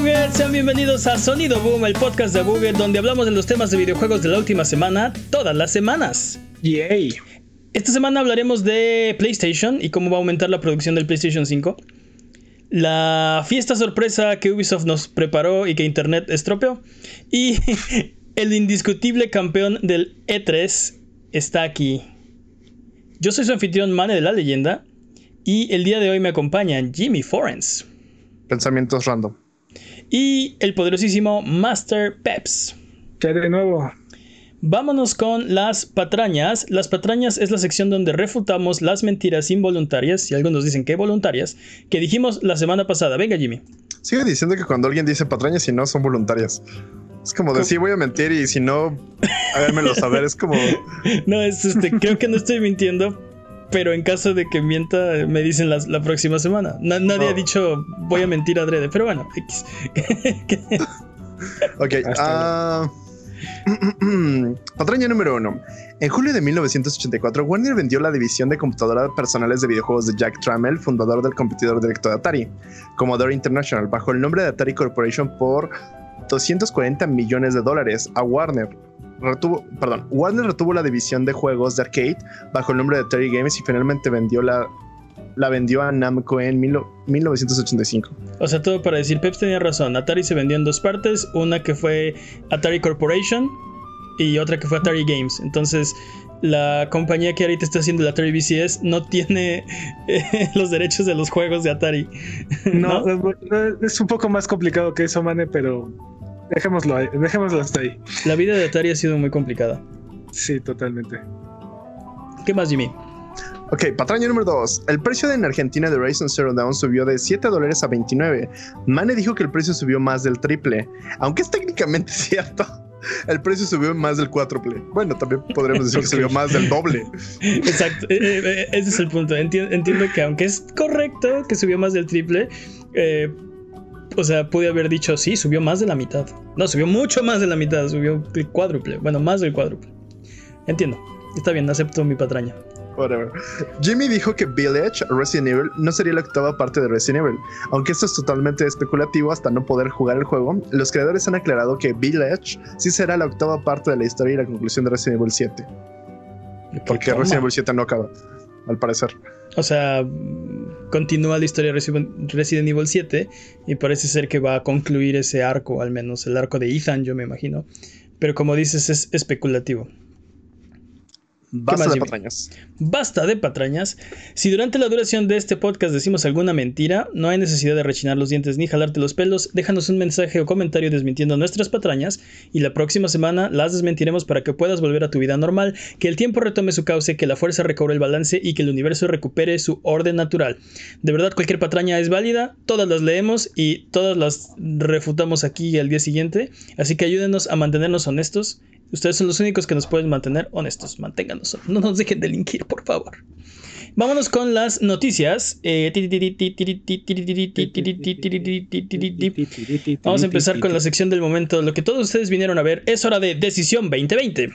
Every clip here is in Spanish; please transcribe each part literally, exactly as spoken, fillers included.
Abuget, sean bienvenidos a Sonido Boom, el podcast de Abuget, donde hablamos de los temas de videojuegos de la última semana, todas las semanas. Yay. Esta semana hablaremos de PlayStation y cómo va a aumentar la producción del PlayStation cinco. La fiesta sorpresa que Ubisoft nos preparó y que Internet estropeó. Y el indiscutible campeón del E tres está aquí. Yo soy su anfitrión, Mane de la Leyenda, y el día de hoy me acompañan Jimmy Forens. Pensamientos random. Y el poderosísimo Master Peps. ¿Qué de nuevo? Vámonos con las patrañas. Las patrañas es la sección donde refutamos las mentiras involuntarias, si algunos dicen que voluntarias, que dijimos la semana pasada. Venga, Jimmy. Sigue diciendo que cuando alguien dice patrañas y no son voluntarias. Es como decir, ¿cómo? Voy a mentir y si no, háganmelo saber. Es como... No, es este, creo que no estoy mintiendo, pero en caso de que mienta, me dicen la, la próxima semana. Na, nadie no. ha dicho voy a mentir adrede, pero bueno. X. Ok, ah... Uh... Patraña número uno. En julio de mil novecientos ochenta y cuatro, Warner vendió la división de computadoras personales de videojuegos de Jack Tramiel, fundador del competidor directo de Atari, Commodore International, bajo el nombre de Atari Corporation por doscientos cuarenta millones de dólares a Warner. Retuvo, perdón, Warner retuvo la división de juegos de arcade bajo el nombre de Atari Games y finalmente vendió la... La vendió a Namco en mil novecientos ochenta y cinco. O sea, todo para decir, Peps tenía razón. Atari se vendió en dos partes. Una que fue Atari Corporation y otra que fue Atari Games. Entonces, la compañía que ahorita está haciendo la Atari V C S no tiene eh, los derechos de los juegos de Atari. No, ¿no? Es un poco más complicado que eso, Mane, pero dejémoslo, dejémoslo hasta ahí. La vida de Atari ha sido muy complicada. Sí, totalmente. ¿Qué más, Jimmy? Ok, patraña número dos. El precio de en Argentina de Horizon Zero Dawn subió de siete dólares a veintinueve. Mane dijo que el precio subió más del triple. Aunque es técnicamente cierto, el precio subió más del cuádruple. Bueno, también podríamos decir que subió más del doble. Exacto, ese es el punto. Entiendo que aunque es correcto que subió más del triple, eh, o sea, pude haber dicho sí, subió más de la mitad. No, subió mucho más de la mitad, subió el cuádruple. Bueno, más del cuádruple. Entiendo, está bien, acepto mi patraña. Whatever. Jimmy dijo que Village, Resident Evil, no sería la octava parte de Resident Evil. Aunque esto es totalmente especulativo hasta no poder jugar el juego, los creadores han aclarado que Village sí será la octava parte de la historia y la conclusión de Resident Evil siete. Porque toma. Resident Evil siete no acaba, al parecer. O sea, continúa la historia de Resident Evil siete y parece ser que va a concluir ese arco, al menos el arco de Ethan, yo me imagino. Pero como dices, es especulativo. Basta más, de patrañas. Basta de patrañas. Si durante la duración de este podcast decimos alguna mentira, no hay necesidad de rechinar los dientes ni jalarte los pelos. Déjanos un mensaje o comentario desmintiendo nuestras patrañas y la próxima semana las desmentiremos para que puedas volver a tu vida normal, que el tiempo retome su cauce, que la fuerza recobre el balance y que el universo recupere su orden natural. De verdad, cualquier patraña es válida, todas las leemos y todas las refutamos aquí al día siguiente, así que ayúdenos a mantenernos honestos. Ustedes son los únicos que nos pueden mantener honestos. Manténganos. No nos dejen delinquir, por favor. Vámonos con las noticias. Eh... Vamos a empezar con la sección del momento. Lo que todos ustedes vinieron a ver. Es hora de Decisión veinte veinte.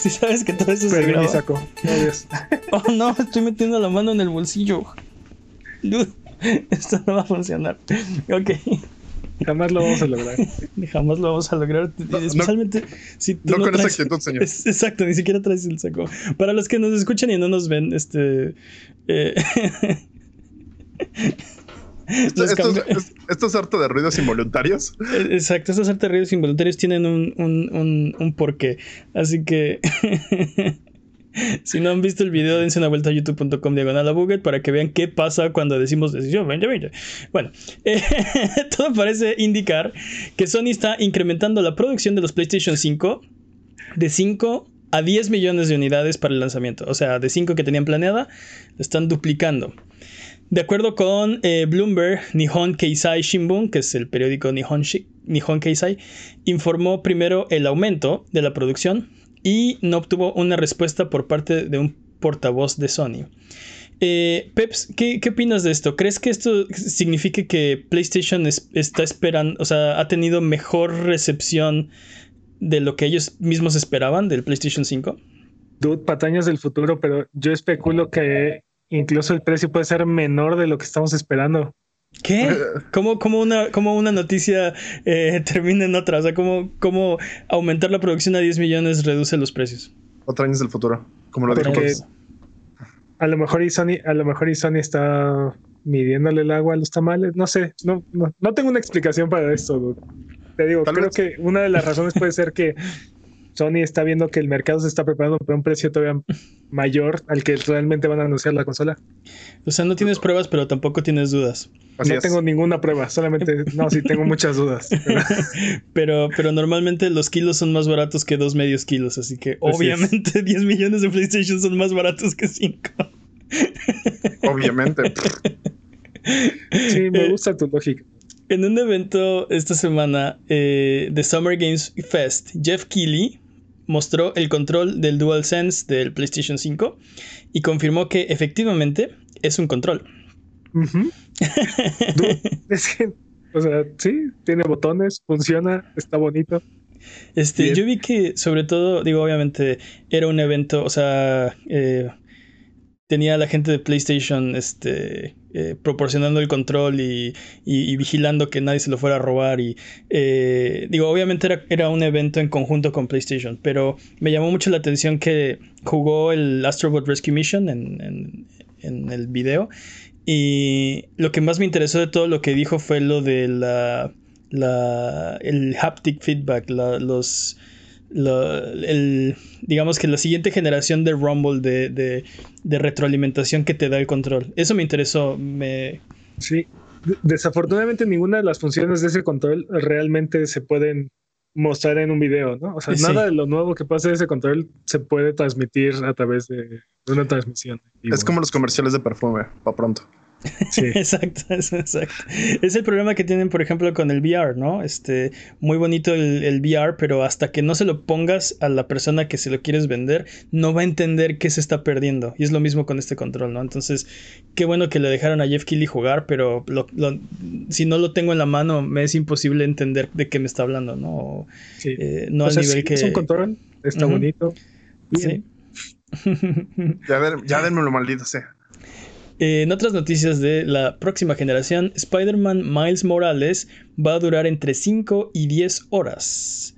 Si sí sabes que todo eso se graba. Saco. Oh, no. Estoy metiendo la mano en el bolsillo. Dude. Esto no va a funcionar. Ok. Jamás lo vamos a lograr. Jamás lo vamos a lograr. No, especialmente no, si tú no, no con traes, esa actitud, señor. Es, exacto, ni siquiera traes el saco. Para los que nos escuchan y no nos ven, este. Eh, esto, esto, es, esto es arte de ruidos involuntarios. Exacto, estos arte de ruidos involuntarios tienen un, un, un, un porqué. Así que. Si no han visto el video, dense una vuelta a youtube punto com diagonal abuget para que vean qué pasa cuando decimos decisión veinte veinte. Bueno, eh, todo parece indicar que Sony está incrementando la producción de los PlayStation cinco de cinco a diez millones de unidades para el lanzamiento. O sea, de cinco que tenían planeada, están duplicando. De acuerdo con eh, Bloomberg, Nihon Keizai Shimbun, que es el periódico Nihon, Shi- Nihon Keizai, informó primero el aumento de la producción y no obtuvo una respuesta por parte de un portavoz de Sony. Eh, Peps, ¿qué, ¿qué opinas de esto? ¿Crees que esto signifique que PlayStation es, está esperando, o sea, ha tenido mejor recepción de lo que ellos mismos esperaban del PlayStation cinco? dude, Patañas del futuro, pero yo especulo que incluso el precio puede ser menor de lo que estamos esperando. ¿Qué? ¿Cómo, cómo, una, cómo una noticia eh, termina en otra? O sea, ¿cómo, ¿cómo aumentar la producción a diez millones reduce los precios? Patañas del futuro, como lo dijo. A lo mejor y Sony, a lo mejor y Sony está midiéndole el agua a los tamales. No sé, no, no, no tengo una explicación para esto, dude. Te digo, Tal creo vez. que una de las razones puede ser que Sony está viendo que el mercado se está preparando para un precio todavía mayor al que realmente van a anunciar la consola. O sea, no tienes pruebas, pero tampoco tienes dudas. Así no es. Tengo ninguna prueba, solamente... No, sí, tengo muchas dudas. Pero... pero, pero normalmente los kilos son más baratos que dos medios kilos, así que así obviamente es. diez millones de PlayStation son más baratos que cinco. Obviamente. Sí, me gusta tu lógica. En un evento esta semana eh, de Summer Games Fest, Jeff Keighley mostró el control del DualSense del PlayStation cinco y confirmó que efectivamente es un control. Uh-huh. Es que, o sea, sí, tiene botones, funciona, está bonito. Este, Bien. Yo vi que, sobre todo, digo, obviamente, era un evento, o sea, eh, tenía a la gente de PlayStation este, eh, proporcionando el control y, y, y vigilando que nadie se lo fuera a robar. Y eh, digo, obviamente era, era un evento en conjunto con PlayStation, pero me llamó mucho la atención que jugó el Astro Bot Rescue Mission en, en, en el video. Y lo que más me interesó de todo lo que dijo fue lo de la, la el haptic feedback, la, los, la, el, digamos que la siguiente generación de rumble, de, de, de retroalimentación que te da el control. Eso me interesó. Me... Sí, desafortunadamente ninguna de las funciones de ese control realmente se pueden mostrar en un video, ¿no? O sea, sí. Nada de lo nuevo que pase de ese control se puede transmitir a través de una transmisión. Es bueno. Como los comerciales de perfume, para pronto. Sí. Exacto, es, exacto. Es el problema que tienen, por ejemplo, con el V R, ¿no? Este, muy bonito el, el V R, pero hasta que no se lo pongas a la persona que se lo quieres vender, no va a entender qué se está perdiendo. Y es lo mismo con este control, ¿no? Entonces, qué bueno que le dejaron a Jeff Keighley jugar, pero lo, lo, si no lo tengo en la mano, me es imposible entender de qué me está hablando, ¿no? O, sí. Eh, no o al sea, nivel sí, que... es un control, está uh-huh. bonito. Bien. Sí. ya, ver, ya denme lo maldito, sí. Eh, en otras noticias de la próxima generación, Spider-Man Miles Morales va a durar entre cinco y diez horas.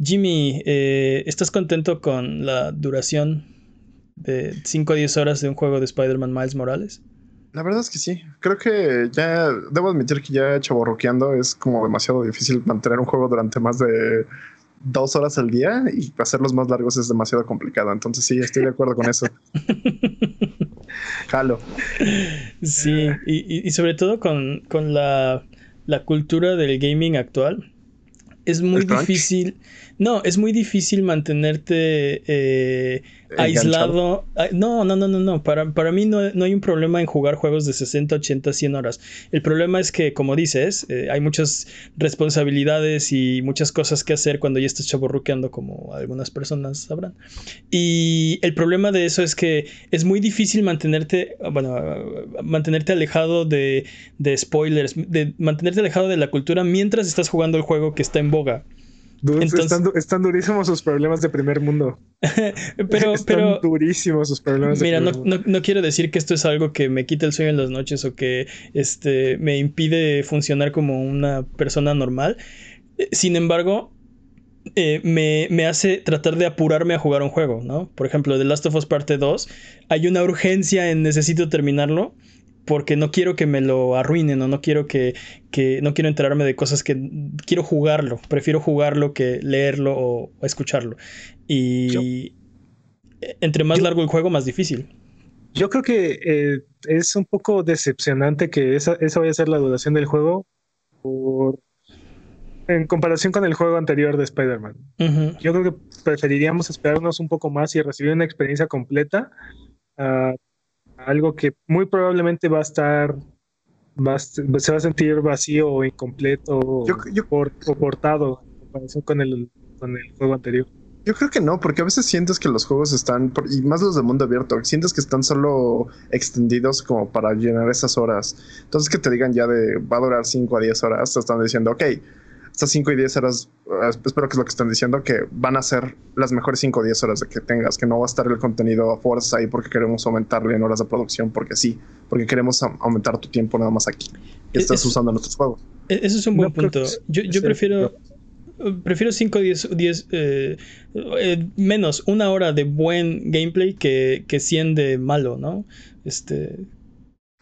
Jimmy, eh, ¿estás contento con la duración de cinco a diez horas de un juego de Spider-Man Miles Morales? La verdad es que sí. Creo que ya... Debo admitir que ya chavorruqueando es como demasiado difícil mantener un juego durante más de... dos horas al día, y hacerlos más largos es demasiado complicado. Entonces sí, estoy de acuerdo con eso. Jalo. Sí, y, y sobre todo con, con la, la cultura del gaming actual. Es muy difícil... No, es muy difícil mantenerte eh, aislado. No, no, no, no, no. Para, para mí no, no hay un problema en jugar juegos de sesenta, ochenta, cien horas. El problema es que, como dices, eh, hay muchas responsabilidades y muchas cosas que hacer cuando ya estás chavorruqueando, como algunas personas sabrán. Y el problema de eso es que es muy difícil mantenerte, bueno, mantenerte alejado de, de spoilers, de mantenerte alejado de la cultura mientras estás jugando el juego que está en boga. Dude, Entonces, están, están durísimos sus problemas de primer mundo. Pero, están pero, durísimos sus problemas de mira, primer no, mundo. Mira, no, no quiero decir que esto es algo que me quita el sueño en las noches o que este, me impide funcionar como una persona normal. Sin embargo, eh, me, me hace tratar de apurarme a jugar un juego, ¿no? Por ejemplo, The Last of Us Parte dos. Hay una urgencia en necesito terminarlo. Porque no quiero que me lo arruinen, o no quiero que, que no quiero enterarme de cosas que quiero jugarlo. Prefiero jugarlo que leerlo o, o escucharlo. Y yo, entre más yo, largo el juego, más difícil. Yo creo que eh, es un poco decepcionante que esa, esa vaya a ser la duración del juego por, en comparación con el juego anterior de Spider-Man. Uh-huh. Yo creo que preferiríamos esperarnos un poco más y recibir una experiencia completa. Uh, Algo que muy probablemente va a estar, va a, se va a sentir vacío o incompleto yo, yo, por, o cortado en comparación con el, con el juego anterior. Yo creo que no, porque a veces sientes que los juegos están, y más los de mundo abierto, sientes que están solo extendidos como para llenar esas horas. Entonces que te digan ya de va a durar cinco a diez horas, te están diciendo, ok, estas cinco y diez horas, espero que es lo que están diciendo, que van a ser las mejores cinco o diez horas de que tengas, que no va a estar el contenido a fuerza ahí porque queremos aumentarle en horas de producción, porque sí, porque queremos aumentar tu tiempo nada más aquí, que estás eso, usando nuestros juegos. Eso es un buen no, punto. Que, yo yo sí, prefiero... No. Prefiero cinco o diez eh, eh, menos una hora de buen gameplay que, que cien de malo, ¿no? Este,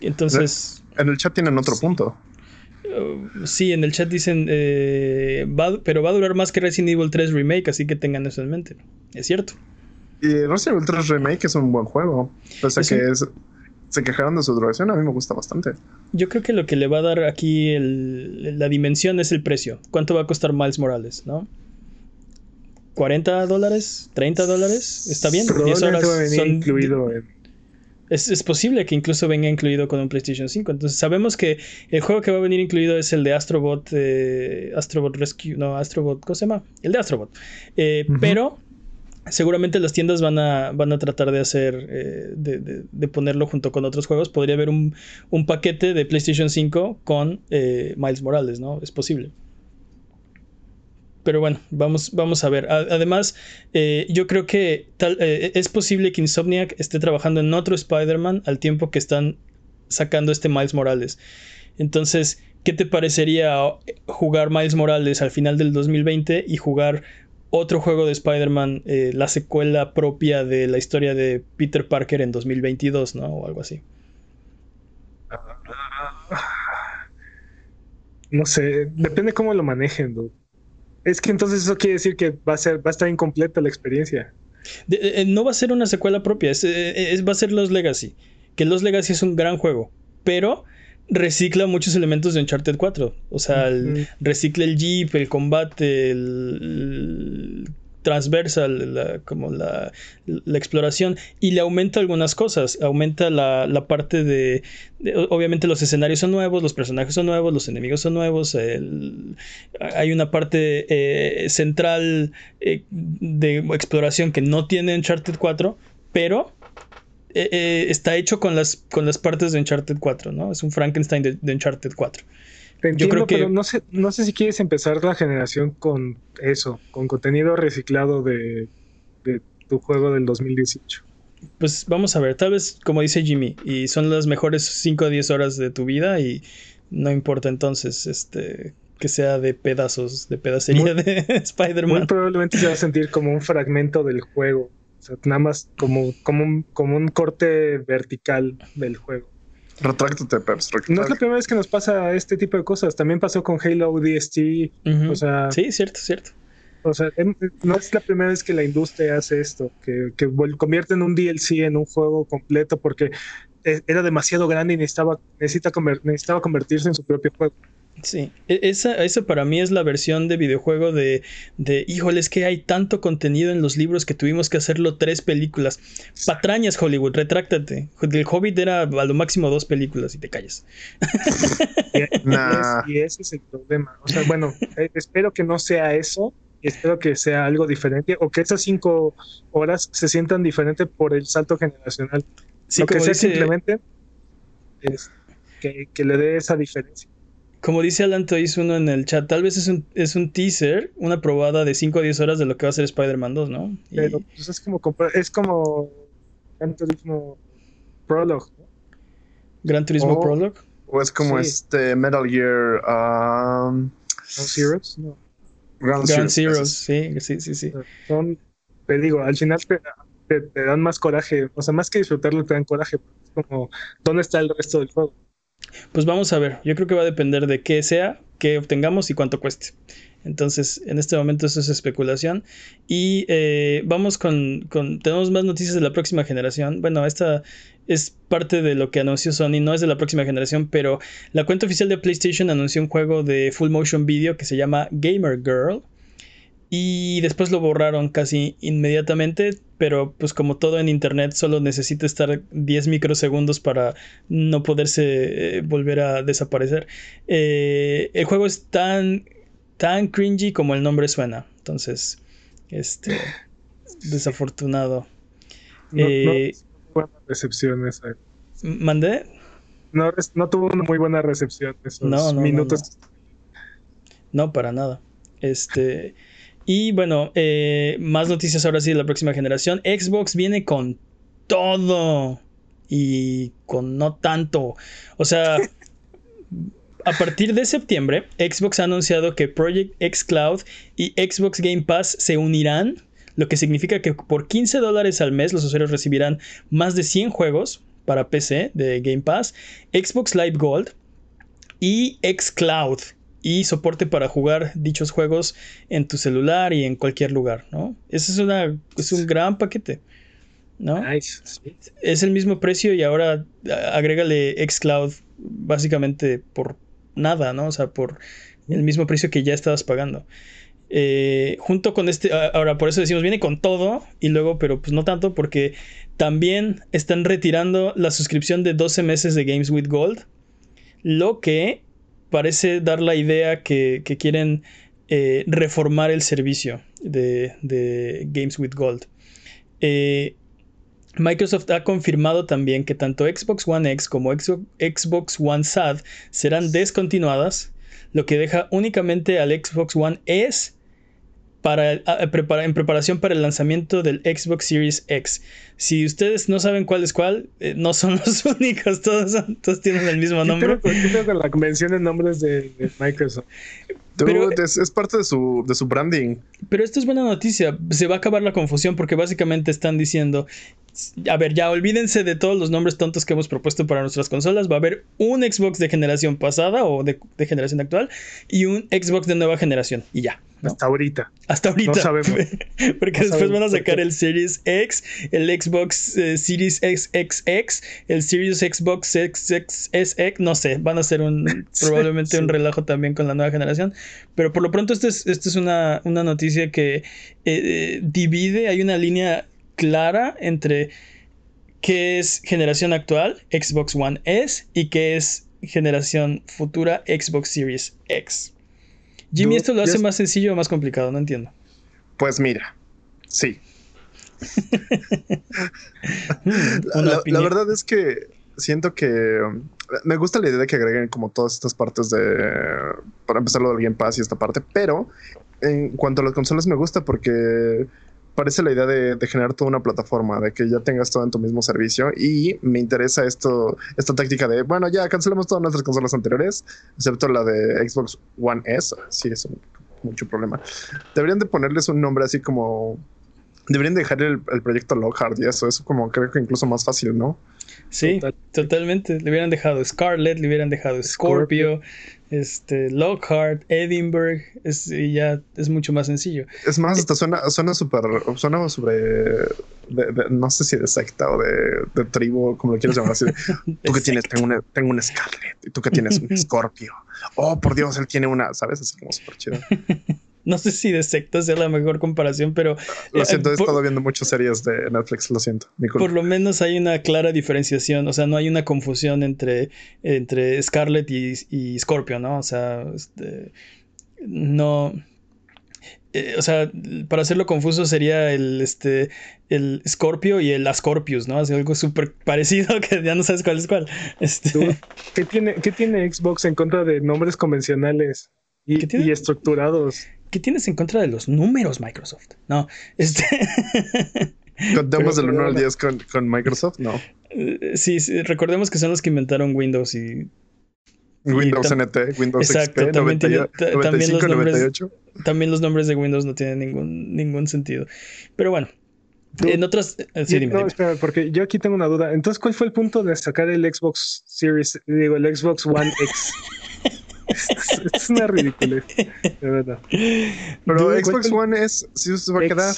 entonces... En el chat tienen otro sí. punto. Uh, sí, en el chat dicen, eh, va, pero va a durar más que Resident Evil tres Remake, así que tengan eso en mente. Es cierto. Y Resident Evil tres Remake es un buen juego. Pese a que un... es... se quejaron de su duración, a mí me gusta bastante. Yo creo que lo que le va a dar aquí el, la dimensión es el precio. ¿Cuánto va a costar Miles Morales, no? ¿cuarenta dólares? ¿treinta dólares? ¿Está bien? diez horas son... incluido, eh. es, es posible que incluso venga incluido con un PlayStation cinco. Entonces sabemos que el juego que va a venir incluido es el de Astro Bot, eh, Astro Bot Rescue, no, Astro Bot, ¿cómo se llama? El de Astro Bot. Eh, uh-huh. Pero... seguramente las tiendas van a, van a tratar de hacer, eh, de, de, de ponerlo junto con otros juegos. Podría haber un, un paquete de PlayStation cinco con eh, Miles Morales, ¿no? Es posible. Pero bueno, vamos, vamos a ver. A, además, eh, yo creo que tal, eh, es posible que Insomniac esté trabajando en otro Spider-Man al tiempo que están sacando este Miles Morales. Entonces, ¿qué te parecería jugar Miles Morales al final del dos mil veinte y jugar... otro juego de Spider-Man, eh, la secuela propia de la historia de Peter Parker en dos mil veintidós, ¿no? O algo así. No sé, depende cómo lo manejen, dude. Es que entonces eso quiere decir que va a ser, va a estar incompleta la experiencia. De, eh, no va a ser una secuela propia, es, eh, es, va a ser Lost Legacy. Que Lost Legacy es un gran juego, pero... recicla muchos elementos de Uncharted cuatro. O sea, el, uh-huh. recicla el jeep, el combate, el, el transversal, la, como la, la exploración. Y le aumenta algunas cosas. Aumenta la, la parte de, de... obviamente los escenarios son nuevos, los personajes son nuevos, los enemigos son nuevos. El, hay una parte eh, central eh, de exploración que no tiene Uncharted cuatro, pero... Eh, eh, está hecho con las, con las partes de Uncharted cuatro, ¿no? Es un Frankenstein de, de Uncharted cuatro. Te entiendo, yo creo que... pero no sé, no sé si quieres empezar la generación con eso, con contenido reciclado de, de tu juego del dos mil dieciocho. Pues vamos a ver, tal vez como dice Jimmy, y son las mejores cinco o diez horas de tu vida y no importa entonces este... que sea de pedazos, de pedacería muy, de Spider-Man. Muy probablemente se va a sentir como un fragmento del juego. O sea, nada más como, como, un, como un corte vertical del juego. Retráctate, Peps. Retráctate. No es la primera vez que nos pasa este tipo de cosas. También pasó con Halo D S T. Uh-huh. O sea, sí, cierto, cierto. O sea, no es la primera vez que la industria hace esto. Que, que convierte en un D L C en un juego completo porque era demasiado grande y necesitaba, necesita conver- necesitaba convertirse en su propio juego. Sí, esa, esa para mí es la versión de videojuego de, de híjole, es que hay tanto contenido en los libros que tuvimos que hacerlo tres películas. Patrañas, Hollywood, retráctate. El Hobbit era a lo máximo dos películas y te callas. Nah. Y ese es el problema. O sea, bueno, espero que no sea eso. Espero que sea algo diferente o que esas cinco horas se sientan diferentes por el salto generacional. Sí, lo que sea dice... simplemente es que, que le dé esa diferencia. Como dice Alan Toys uno en el chat, tal vez es un, es un teaser, una probada de cinco o diez horas de lo que va a ser Spider-Man dos, ¿no? Y... pero pues es como es como Gran Turismo Prologue, ¿no? Gran Turismo o, Prologue. O es como sí. este Metal Gear um... Ground Zeroes, no. Ground, Ground Zeroes, Zeroes, sí, sí, sí, sí. Son, te digo, al final te, te, te dan más coraje, o sea, más que disfrutarlo te dan coraje, es como ¿dónde está el resto del juego? Pues vamos a ver, yo creo que va a depender de qué sea, qué obtengamos y cuánto cueste. Entonces, en este momento eso es especulación. Y eh, vamos con, con... tenemos más noticias de la próxima generación. Bueno, esta es parte de lo que anunció Sony, no es de la próxima generación, pero la cuenta oficial de PlayStation anunció un juego de full motion video que se llama Gamer Girl. Y después lo borraron casi inmediatamente, pero pues como todo en internet solo necesita estar diez microsegundos para no poderse eh, volver a desaparecer. Eh, el juego es tan, tan cringy como el nombre suena. Entonces, este desafortunado. No, eh, no tuvo buena recepción esa. ¿Mandé? No, no tuvo una muy buena recepción esos no, no, minutos. No, no. No, para nada. Este... Y bueno, eh, más noticias ahora sí de la próxima generación. Xbox viene con todo y con no tanto. O sea, a partir de septiembre, Xbox ha anunciado que Project X Cloud y Xbox Game Pass se unirán, lo que significa que por quince dólares al mes los usuarios recibirán más de cien juegos para P C de Game Pass, Xbox Live Gold y X Cloud. Y soporte para jugar dichos juegos en tu celular y en cualquier lugar, ¿no? Ese es, una, es un gran paquete, ¿no? Nice. Es el mismo precio y ahora agrégale xCloud básicamente por nada, ¿no? O sea, por el mismo precio que ya estabas pagando. Eh, junto con este... Ahora, por eso decimos, viene con todo y luego, pero pues no tanto, porque también están retirando la suscripción de doce meses de Games with Gold, lo que... parece dar la idea que, que quieren eh, reformar el servicio de, de Games with Gold. Eh, Microsoft ha confirmado también que tanto Xbox One X como Xbox One S A D serán descontinuadas, lo que deja únicamente al Xbox One S para, a, prepara, en preparación para el lanzamiento del Xbox Series X. Si ustedes no saben cuál es cuál, eh, no son los únicos, todos, todos tienen el mismo nombre. Yo creo que la convención de nombres de, de Microsoft. Pero, Dude, es, es parte de su, de su branding. Pero esto es buena noticia, se va a acabar la confusión porque básicamente están diciendo, a ver, ya olvídense de todos los nombres tontos que hemos propuesto para nuestras consolas, va a haber un Xbox de generación pasada o de, de generación actual y un Xbox de nueva generación y ya, ¿no? Hasta ahorita. Hasta ahorita. No sabemos. Porque no después sabemos van a sacar el Series X, el Xbox eh, Series X X X, el Series Xbox X X S X, no sé, van a hacer un probablemente sí. un relajo también con la nueva generación. Pero por lo pronto esta es, este es una, una noticia que eh, eh, divide, hay una línea clara entre qué es generación actual, Xbox One S, y qué es generación futura, Xbox Series X. Jimmy, ¿esto lo hace más sencillo o más complicado? No entiendo. Pues mira, sí. la, la verdad es que siento que... me gusta la idea de que agreguen como todas estas partes de... para empezar lo del Game Pass y esta parte, pero en cuanto a las consolas me gusta porque parece la idea de, de generar toda una plataforma, de que ya tengas todo en tu mismo servicio, y me interesa esto, esta táctica de, bueno, ya cancelamos todas nuestras consolas anteriores, excepto la de Xbox One S, sí, es un, mucho problema. Deberían de ponerles un nombre así como... deberían dejar el, el proyecto Lockhart y eso, eso como creo que incluso más fácil, ¿no? Sí, Total. totalmente. Le hubieran dejado Scarlett, le hubieran dejado Scorpio, Scorpio. este Lockhart, Edinburgh, es, y ya es mucho más sencillo. Es más, hasta suena suena súper, suena sobre, de, de, no sé si de secta o de, de tribu, como lo quieras llamar así. Tú que tienes, tengo una, tengo una Scarlett, y tú que tienes un Scorpio. Oh, por Dios, él tiene una, ¿sabes? Así como súper chido. No sé si de secta sea la mejor comparación, pero... Lo siento, he eh, estado viendo muchas series de Netflix, lo siento. Mi culpa. Por lo menos hay una clara diferenciación, o sea, no hay una confusión entre, entre Scarlett y, y Scorpio, ¿no? O sea, este, no... Eh, o sea, para hacerlo confuso sería el, este, el Scorpio y el Ascorpius, ¿no? Así algo súper parecido que ya no sabes cuál es cuál. Este... ¿Qué tiene, qué tiene Xbox en contra de nombres convencionales y, y estructurados? ¿Qué tienes en contra de los números, Microsoft? No, este... ¿Contamos del uno al diez con, con Microsoft? No. Sí, sí, recordemos que son los que inventaron Windows y... Windows y N T, Windows exacto, X P, también noventa y ocho. También los nombres de Windows no tienen ningún, ningún sentido. Pero bueno, no, en otras... Eh, sí, dime, no, dime. Espera, porque yo aquí tengo una duda. Entonces, ¿cuál fue el punto de sacar el Xbox Series, digo, el Xbox One X? Es una ridiculez, de verdad. Pero Dude, Xbox One es, si se va a X, quedar.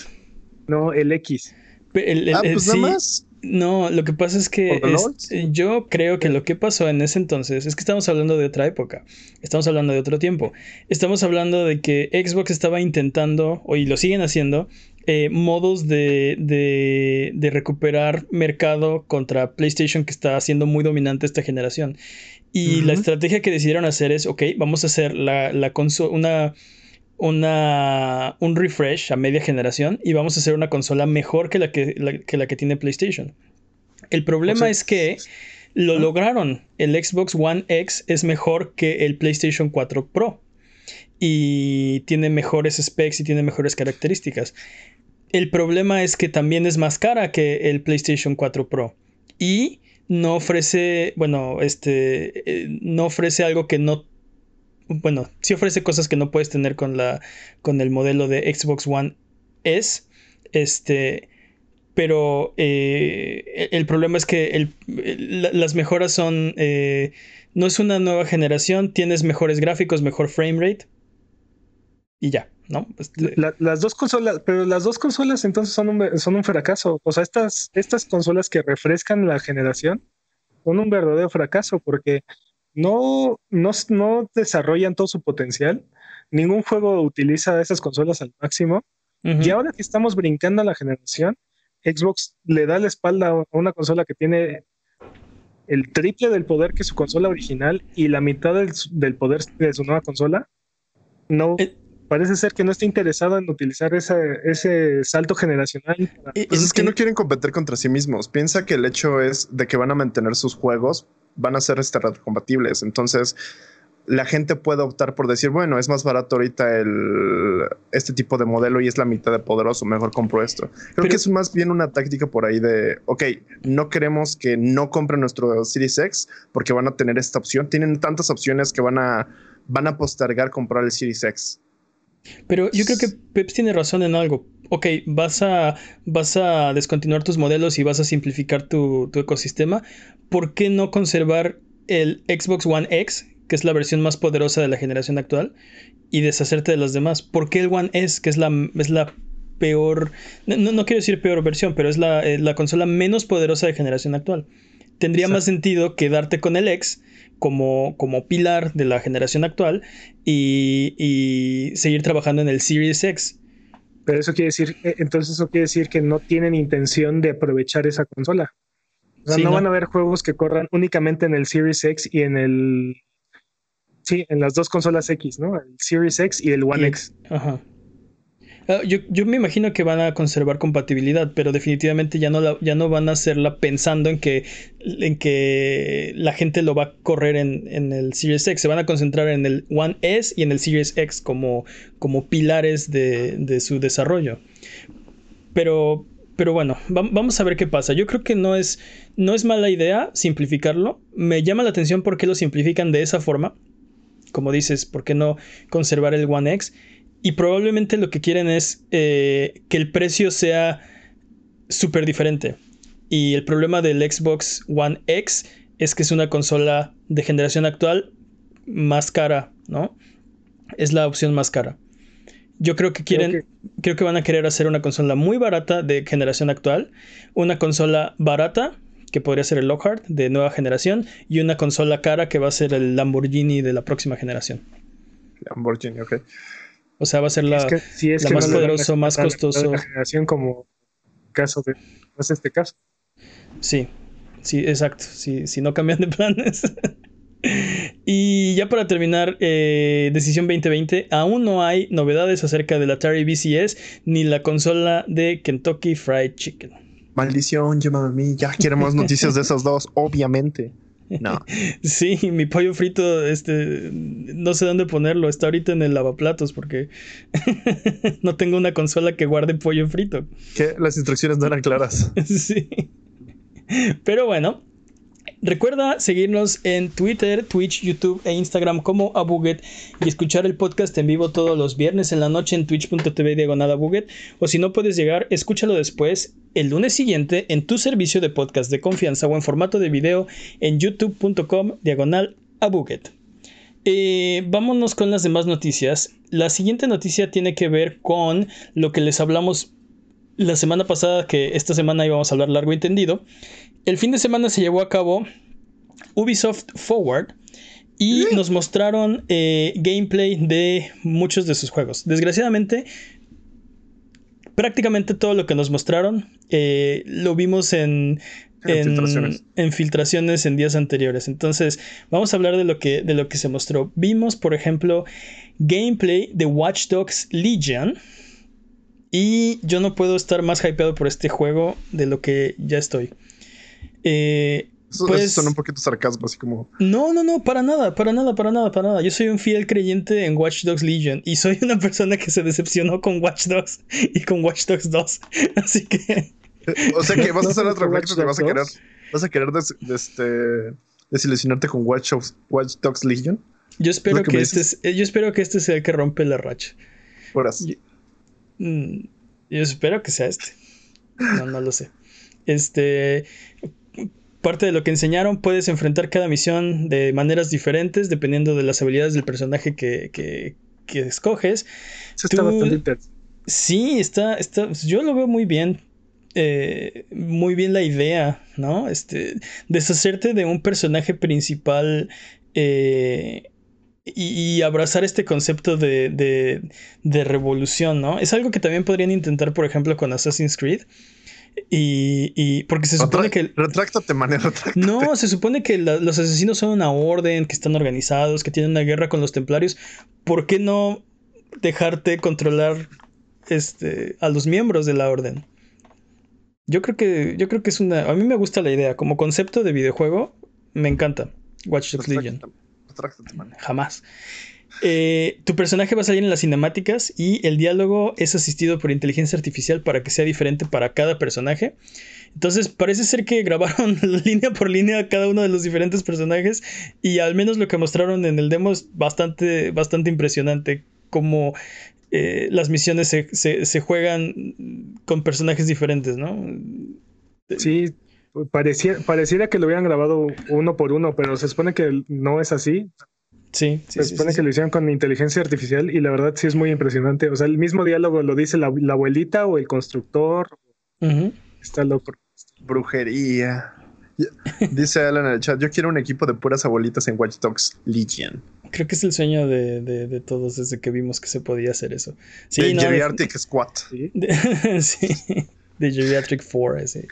No, el X. El, el, ah, pues sí, nada más. No, lo que pasa es que es, yo creo que lo que pasó en ese entonces es que estamos hablando de otra época. Estamos hablando de otro tiempo. Estamos hablando de que Xbox estaba intentando, y lo siguen haciendo, eh, modos de, de, de recuperar mercado contra PlayStation, que está siendo muy dominante esta generación. Y uh-huh. la estrategia que decidieron hacer es, ok, vamos a hacer la, la consola, una, una, un refresh a media generación y vamos a hacer una consola mejor que la que, la, que, la que tiene PlayStation. El problema o sea, es que lo uh-huh. lograron. El Xbox One X es mejor que el PlayStation cuatro Pro. y tiene mejores specs y tiene mejores características. El problema es que también es más cara que el PlayStation cuatro Pro y no ofrece, bueno, este, eh, no ofrece algo que no, bueno, sí ofrece cosas que no puedes tener con la, con el modelo de Xbox One S, este, pero eh, el problema es que el, la, las mejoras son, eh, no es una nueva generación, tienes mejores gráficos, mejor frame rate y ya, ¿no? La, las dos consolas, pero las dos consolas entonces son un, son un fracaso. O sea, estas, estas consolas que refrescan la generación son un verdadero fracaso porque no, no, no desarrollan todo su potencial. Ningún juego utiliza esas consolas al máximo. Uh-huh. Y ahora que estamos brincando a la generación, Xbox le da la espalda a una consola que tiene el triple del poder que su consola original y la mitad del, del poder de su nueva consola. No, eh, parece ser que no está interesado en utilizar esa, ese salto generacional. Para... Y, pues es que no quieren competir contra sí mismos. Piensa que el hecho es de que van a mantener sus juegos, van a ser retrocompatibles. Entonces, la gente puede optar por decir, bueno, es más barato ahorita el, este tipo de modelo y es la mitad de poderoso, mejor compro esto. Creo pero, que es más bien una táctica por ahí de, ok, no queremos que no compren nuestro Series X porque van a tener esta opción. Tienen tantas opciones que van a, van a postergar comprar el Series X. Pero yo creo que Peps tiene razón en algo. Ok, vas a, vas a descontinuar tus modelos y vas a simplificar tu, tu ecosistema. ¿Por qué no conservar el Xbox One X, que es la versión más poderosa de la generación actual, y deshacerte de las demás? ¿Por qué el One S, que es la, es la peor, no, no quiero decir peor versión, pero es la, eh, la consola menos poderosa de generación actual? Tendría, exacto, más sentido quedarte con el X como, como pilar de la generación actual y, y seguir trabajando en el Series X. Pero eso quiere decir, entonces eso quiere decir que no tienen intención de aprovechar esa consola. O sea, sí, no, no van a haber juegos que corran únicamente en el Series X y en el... Sí, en las dos consolas X, ¿no? El Series X y el One y, X. Ajá. Uh, yo, yo me imagino que van a conservar compatibilidad, pero definitivamente ya no, la, ya no van a hacerla pensando en que, en que la gente lo va a correr en, en el Series X. Se van a concentrar en el One S y en el Series X como, como pilares de, de su desarrollo. Pero, pero bueno, va, vamos a ver qué pasa. Yo creo que no es, no es mala idea simplificarlo. Me llama la atención por qué lo simplifican de esa forma. Como dices, ¿por qué no conservar el One X? Y probablemente lo que quieren es eh, que el precio sea súper diferente. Y el problema del Xbox One X es que es una consola de generación actual más cara, ¿no? Es la opción más cara. Yo creo que quieren, creo que... creo que van a querer hacer una consola muy barata de generación actual, una consola barata, que podría ser el Lockhart de nueva generación, y una consola cara que va a ser el Lamborghini de la próxima generación. Lamborghini, ok. O sea, va a ser la, es que, si es la más no poderosa, más costosa. La, la generación como caso de... ¿No es este caso? Sí, sí, exacto. Si sí, sí, no cambian de planes. Y ya para terminar, eh, Decisión veinte veinte, aún no hay novedades acerca del Atari V C S ni la consola de Kentucky Fried Chicken. Maldición, llámame a mí. Ya queremos noticias de esos dos, obviamente. No. Sí, mi pollo frito, este, no sé dónde ponerlo. Está ahorita en el lavaplatos porque no tengo una consola que guarde pollo frito. Que las instrucciones no eran claras. Sí. Pero bueno, recuerda seguirnos en Twitter, Twitch, YouTube e Instagram como Abuget y escuchar el podcast en vivo todos los viernes en la noche en twitch punto tv diagonal abuget, o si no puedes llegar, escúchalo después el lunes siguiente en tu servicio de podcast de confianza o en formato de video en youtube punto com diagonal abuget. Eh, vámonos con las demás noticias. La siguiente noticia tiene que ver con lo que les hablamos la semana pasada, que esta semana íbamos a hablar largo y tendido. El fin de semana se llevó a cabo Ubisoft Forward y nos mostraron eh, gameplay de muchos de sus juegos. Desgraciadamente, prácticamente todo lo que nos mostraron eh, lo vimos en, en, filtraciones. en filtraciones en días anteriores. Entonces, vamos a hablar de lo que, de lo que se mostró. Vimos, por ejemplo, gameplay de Watch Dogs Legion. Y yo no puedo estar más hypeado por este juego de lo que ya estoy. Eh, Eso, pues, eso suena un poquito sarcasmo, así como... No, no, no, para nada, para nada, para nada, para nada. Yo soy un fiel creyente en Watch Dogs Legion y soy una persona que se decepcionó con Watch Dogs y con Watch Dogs dos. Así que... O sea que vas a hacer otra reflexión que vas a querer... ¿Vas a querer des, des, des, desilusionarte con Watch, Watch Dogs Legion? Yo espero, ¿Es que que este es, yo espero que este sea el que rompe la racha. Horas. Yo, yo espero que sea este. No, no lo sé. Este... Parte de lo que enseñaron, puedes enfrentar cada misión de maneras diferentes, dependiendo de las habilidades del personaje que, que, que escoges. Eso está Tú... bastante intenso. Sí, está, está. Yo lo veo muy bien. Eh, muy bien la idea, ¿no? Este. Deshacerte de un personaje principal. Eh. Y, y abrazar este concepto de, de, de revolución, ¿no? Es algo que también podrían intentar, por ejemplo, con Assassin's Creed. Y, y porque se supone que... Retráctate, mané, retráctate. No, se supone que la, los asesinos son una orden, que están organizados, que tienen una guerra con los templarios. ¿Por qué no dejarte controlar este, a los miembros de la orden? Yo creo que, yo creo que es una... A mí me gusta la idea. Como concepto de videojuego, me encanta. Watch Dogs Legion. Jamás. Eh, tu personaje va a salir en las cinemáticas y el diálogo es asistido por inteligencia artificial para que sea diferente para cada personaje. Entonces parece ser que grabaron línea por línea cada uno de los diferentes personajes y al menos lo que mostraron en el demo es bastante, bastante impresionante, como eh, las misiones se, se, se juegan con personajes diferentes, ¿no? Sí. Pareciera, pareciera que lo hubieran grabado uno por uno, pero se supone que no es así. Sí, sí, se supone sí, sí, que sí. Lo hicieron con inteligencia artificial y la verdad sí es muy impresionante. O sea, el mismo diálogo lo dice la, la abuelita o el constructor. Uh-huh. Está loco. Brujería. Dice Alan en el chat, yo quiero un equipo de puras abuelitas en Watch Dogs Legion. Creo que es el sueño de, de, de todos desde que vimos que se podía hacer eso. Sí, de no, Geriatric no, Squad. Sí. De, sí. De Geriatric cuatro, ese.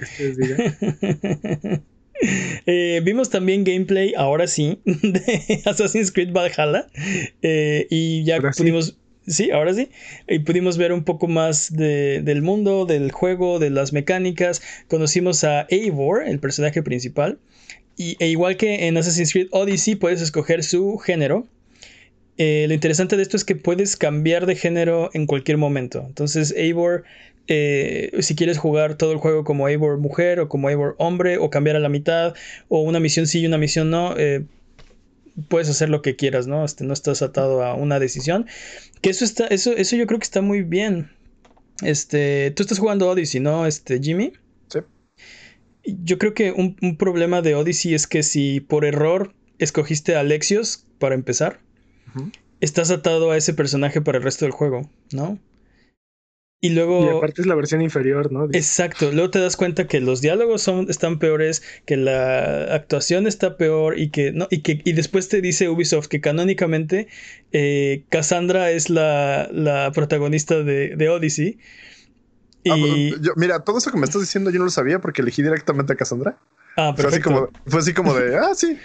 eh, vimos también gameplay, ahora sí, de Assassin's Creed Valhalla. Eh, y ya ahora pudimos. Sí. sí, ahora sí. Y pudimos ver un poco más de, del mundo, del juego, de las mecánicas. Conocimos a Eivor, el personaje principal. Y, e igual que en Assassin's Creed Odyssey, puedes escoger su género. Eh, lo interesante de esto es que puedes cambiar de género en cualquier momento. Entonces, Eivor. Eh, si quieres jugar todo el juego como Eivor mujer o como Eivor hombre o cambiar a la mitad o una misión sí y una misión no, eh, puedes hacer lo que quieras, ¿no? Este, no estás atado a una decisión, que eso está, eso, eso yo creo que está muy bien. Este, tú estás jugando Odyssey, ¿no, este, Jimmy? Sí. Yo creo que un, un problema de Odyssey es que si por error escogiste a Alexios para empezar, uh-huh, estás atado a ese personaje para el resto del juego, ¿no? Y luego... Y aparte es la versión inferior, ¿no? Exacto. Luego te das cuenta que los diálogos son, están peores, que la actuación está peor y que... no y que y después te dice Ubisoft que canónicamente eh, Cassandra es la, la protagonista de, de Odyssey. Y... Ah, bueno, yo, mira, todo eso que me estás diciendo yo no lo sabía porque elegí directamente a Cassandra. Ah, perfecto. Fue así como, fue así como de... Ah, sí.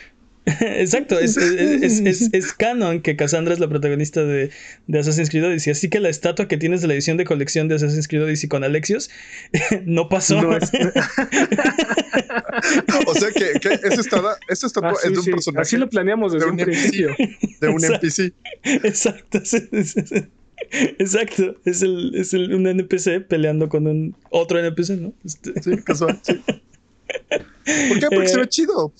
Exacto, es, es, es, es, es canon que Cassandra es la protagonista de, de Assassin's Creed Odyssey, así que la estatua que tienes de la edición de colección de Assassin's Creed Odyssey con Alexios no pasó. No es... O sea que, que esa estatua es de un sí. personaje. Así lo planeamos desde un principio. De un N P C. Exacto, exacto. Es, el, es el, un N P C peleando con un otro N P C, ¿no? Este... Sí, casual, sí. ¿Por qué? Porque eh, se ve chido.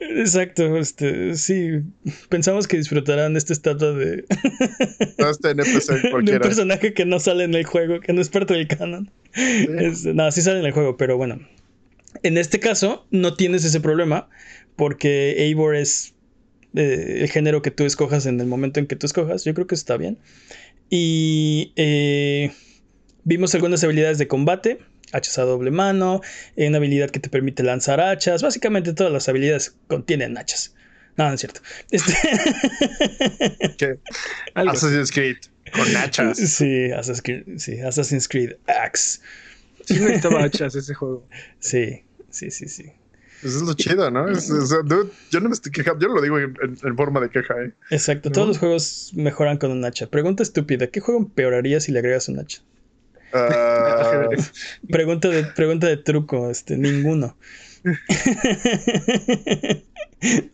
Exacto, este, sí. Pensamos que disfrutarán esta estatua de, no, este N P C cualquiera. De un personaje que no sale en el juego, que no es parte del canon. Sí. Este, no, sí sale en el juego, pero bueno. En este caso, no tienes ese problema, porque Eivor es eh, el género que tú escojas en el momento en que tú escojas. Yo creo que está bien. Y eh, vimos algunas habilidades de combate. Hachas a doble mano, una habilidad que te permite lanzar hachas. Básicamente todas las habilidades contienen hachas. No, no es cierto. Este... ¿Qué? Assassin's Creed con hachas. Sí, Assassin's Creed, sí, Assassin's Creed Axe. Sí necesitaba hachas ese juego. Sí, sí, sí, sí. Eso es lo chido, ¿no? Es, es, dude, yo no me estoy quejando, yo lo digo en, en forma de queja, ¿eh? Exacto, ¿no? Todos los juegos mejoran con un hacha. Pregunta estúpida, ¿qué juego empeoraría si le agregas un hacha? Uh... pregunta de pregunta de truco, este, ninguno. ¿Qué,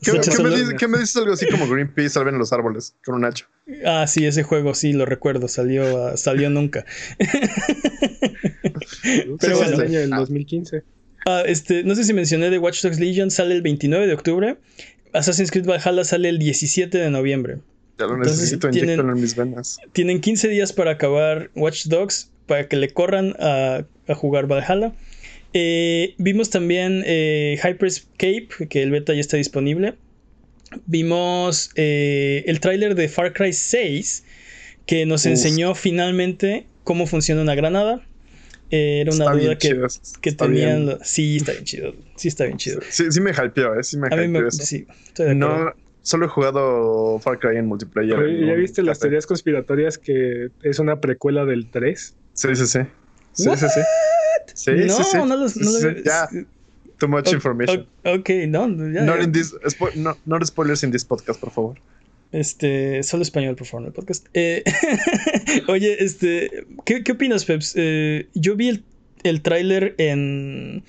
¿qué, me dices, ¿Qué me dices algo así como Greenpeace salven los árboles con un hacha? Ah, sí, ese juego sí, lo recuerdo. Salió, uh, salió nunca. Pero bueno, el año del dos mil quince. Ah, este, no sé si mencioné de Watch Dogs Legion. Sale el veintinueve de octubre. Assassin's Creed Valhalla sale el diecisiete de noviembre. Ya lo Entonces, necesito inyectarlo en mis venas. Tienen quince días para acabar Watch Dogs, para que le corran a, a jugar Valhalla. Eh, vimos también eh, Hyperscape, que el beta ya está disponible. Vimos eh, el tráiler de Far Cry seis, que nos Uf. enseñó finalmente cómo funciona una granada. Eh, era una está duda que, que tenían... Lo... Sí, está bien chido. Sí, está bien chido. Sí, sí me hypeó, eh. Sí me hypeó me... Sí, estoy de acuerdo. No... Solo he jugado Far Cry en multiplayer. ¿Ya en viste las teorías conspiratorias que es una precuela del tres? Sí, sí, sí. Sí, ¿What? sí, sí. sí no, sí, sí. no lo sí, no sí, sí. Ya. Too much o, information. O, ok, no. Ya, not, ya. In this, spo no, not spoilers in this podcast, por favor. Este, solo español, por favor, en el podcast. Eh, Oye, este, ¿qué, qué opinas, Peps? Eh, yo vi el, el tráiler en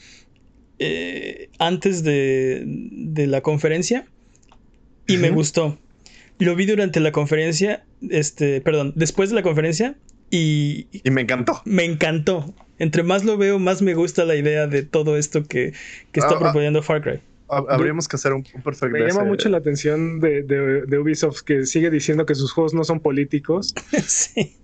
eh, antes de, de la conferencia. Y me gustó. Lo vi durante la conferencia, este, perdón, después de la conferencia y... Y me encantó. Me encantó. Entre más lo veo, más me gusta la idea de todo esto que, que está ah, proponiendo Far Cry. Ah, habríamos que hacer un, un perfecto... Me llama mucho la atención de, de, de Ubisoft, que sigue diciendo que sus juegos no son políticos. Sí.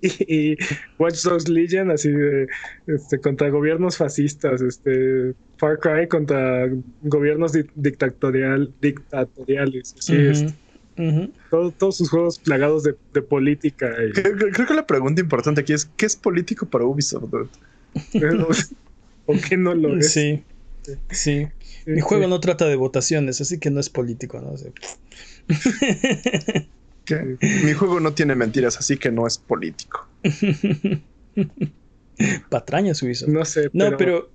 Y, y Watch Dogs Legion, así de... Este, contra gobiernos fascistas, este... Far Cry contra gobiernos di dictatorial, dictatoriales. Así uh-huh. es. Uh-huh. Todo, todos sus juegos plagados de, de política. Y... Creo, creo que la pregunta importante aquí es: ¿qué es político para Ubisoft? ¿O qué no lo es? Sí. Sí. Mi juego sí. no trata de votaciones, así que no es político, ¿no? O sea, ¿qué? Mi juego no tiene mentiras, así que no es político. Patrañas, Ubisoft. No sé. Pero... No, pero.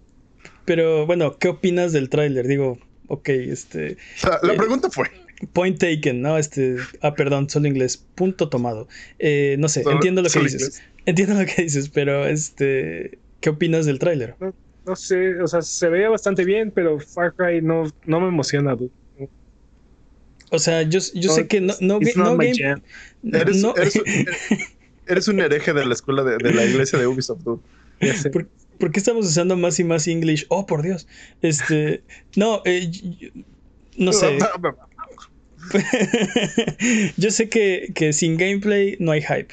Pero bueno, ¿qué opinas del tráiler? Digo, ok, este... La, la eh, pregunta fue... Point taken, ¿no? Este... Ah, perdón, solo inglés. Punto tomado. Eh, no sé, solo, entiendo lo que dices. Inglés. Entiendo lo que dices, pero este... ¿Qué opinas del tráiler? No, no sé, o sea, se veía bastante bien, pero Far Cry no, no me emociona. Dude. O sea, yo, yo no, sé que no... no, it's no, not game, my jam. no, eres, no. Eres, eres, eres un hereje de la escuela de, de la iglesia de Ubisoft, dude. Ya sé. Por, ¿Por qué estamos usando más y más English? Oh, por Dios. Este. No, eh, yo, no sé. Yo sé que, que sin gameplay no hay hype.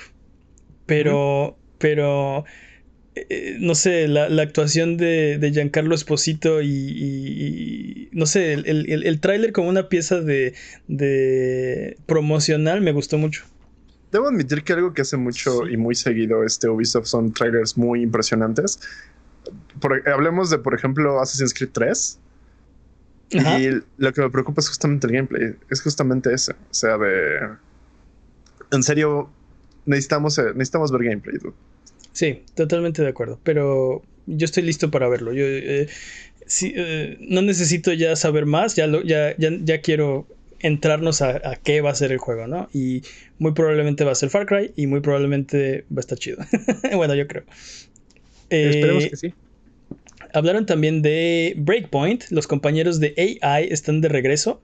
Pero. Mm. Pero. Eh, no sé, la, la actuación de, de Giancarlo Esposito y, y, y. No sé, el, el, el tráiler como una pieza de, de promocional me gustó mucho. Debo admitir que algo que hace mucho y muy seguido este Ubisoft son trailers muy impresionantes. Por, hablemos de, por ejemplo, Assassin's Creed tres. Ajá. Y lo que me preocupa es justamente el gameplay. Es justamente eso. O sea, de... En serio, necesitamos, necesitamos ver gameplay, dude. Sí, totalmente de acuerdo. Pero yo estoy listo para verlo. Yo eh, sí, eh, no necesito ya saber más. Ya, lo, ya, ya, ya quiero... entrarnos a, a qué va a ser el juego, ¿no? Y muy probablemente va a ser Far Cry y muy probablemente va a estar chido. Bueno, yo creo. Eh, Esperemos que sí. Hablaron también de Breakpoint. Los compañeros de A I están de regreso.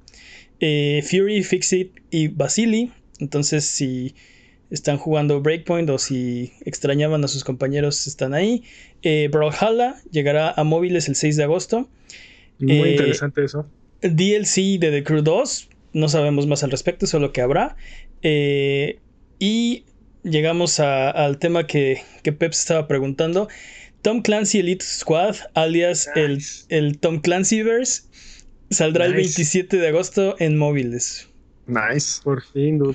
Eh, Fury, Fixit y Vasily. Entonces, si están jugando Breakpoint o si extrañaban a sus compañeros, están ahí. Eh, Brawlhalla llegará a móviles el seis de agosto. Muy eh, interesante eso. D L C de The Crew dos. No sabemos más al respecto, solo que habrá. Eh, y llegamos a, al tema que, que Pep estaba preguntando. Tom Clancy Elite Squad, alias nice. el, el Tom Clancyverse, saldrá nice. el veintisiete de agosto en móviles. Nice. Por fin, dude.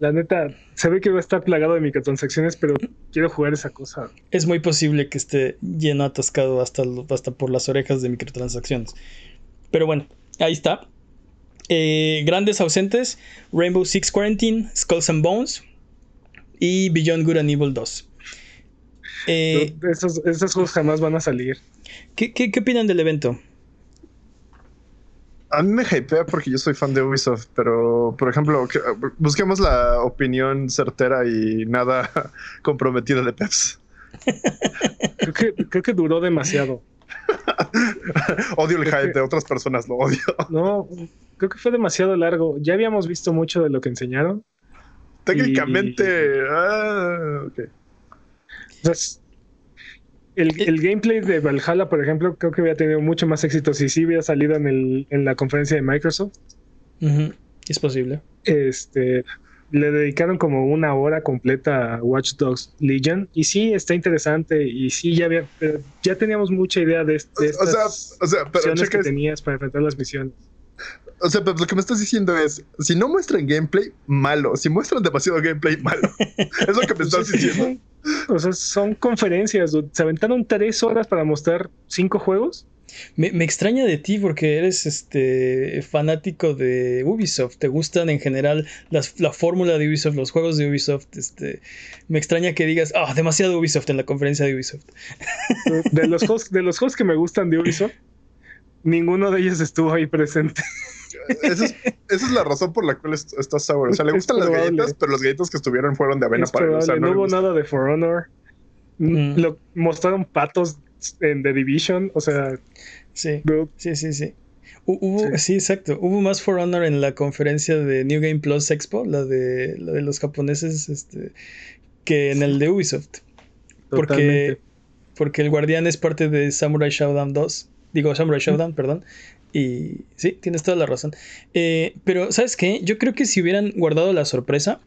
La neta, se ve que va a estar plagado de microtransacciones, pero quiero jugar esa cosa. Es muy posible que esté lleno, atascado hasta, hasta por las orejas de microtransacciones. Pero bueno, ahí está. Eh, grandes ausentes: Rainbow Six Quarantine, Skulls and Bones y Beyond Good and Evil dos. Eh, esos, esos juegos jamás van a salir. ¿Qué, qué, qué opinan del evento? A mí me hypea porque yo soy fan de Ubisoft, pero por ejemplo, que, busquemos la opinión certera y nada comprometida de Peps. Creo que, creo que duró demasiado. Odio el creo hype que... de otras personas, lo odio. No, creo que fue demasiado largo. Ya habíamos visto mucho de lo que enseñaron. Técnicamente... Y... Ah, okay. Entonces, el, el gameplay de Valhalla, por ejemplo, creo que había tenido mucho más éxito si sí hubiera salido en, el, en la conferencia de Microsoft. Uh-huh. Es posible. Este... Le dedicaron como una hora completa a Watch Dogs Legion. Y sí, está interesante. Y sí, ya había, ya teníamos mucha idea de, de estas o sea, o sea, pero opciones que es... tenías para enfrentar las misiones. O sea, pero lo que me estás diciendo es, si no muestran gameplay, malo. Si muestran demasiado gameplay, malo. Es lo que me estás diciendo. O sea, son conferencias. Se aventaron tres horas para mostrar cinco juegos. Me, me extraña de ti porque eres este fanático de Ubisoft. Te gustan en general las, la fórmula de Ubisoft, los juegos de Ubisoft. Este, me extraña que digas, ah, oh, demasiado Ubisoft en la conferencia de Ubisoft. De los juegos, de los juegos que me gustan de Ubisoft, ninguno de ellos estuvo ahí presente. Esa es, esa es la razón por la cual estás sour. O sea, le gustan es las probable. galletas, pero las galletas que estuvieron fueron de avena es para probable. O sea, no, no hubo nada de For Honor. Mm. Lo, mostraron patos en The Division, o sea, sí, dude. sí, sí, sí. Hubo, sí. sí, exacto. Hubo más For Honor en la conferencia de New Game Plus Expo, la de, la de los japoneses, este, que en el de Ubisoft. Totalmente. Porque, porque el Guardián es parte de Samurai Shodown dos. Digo, Samurai Shodown, mm. perdón. Y sí, tienes toda la razón. Eh, pero, ¿sabes qué? Yo creo que si hubieran guardado la sorpresa,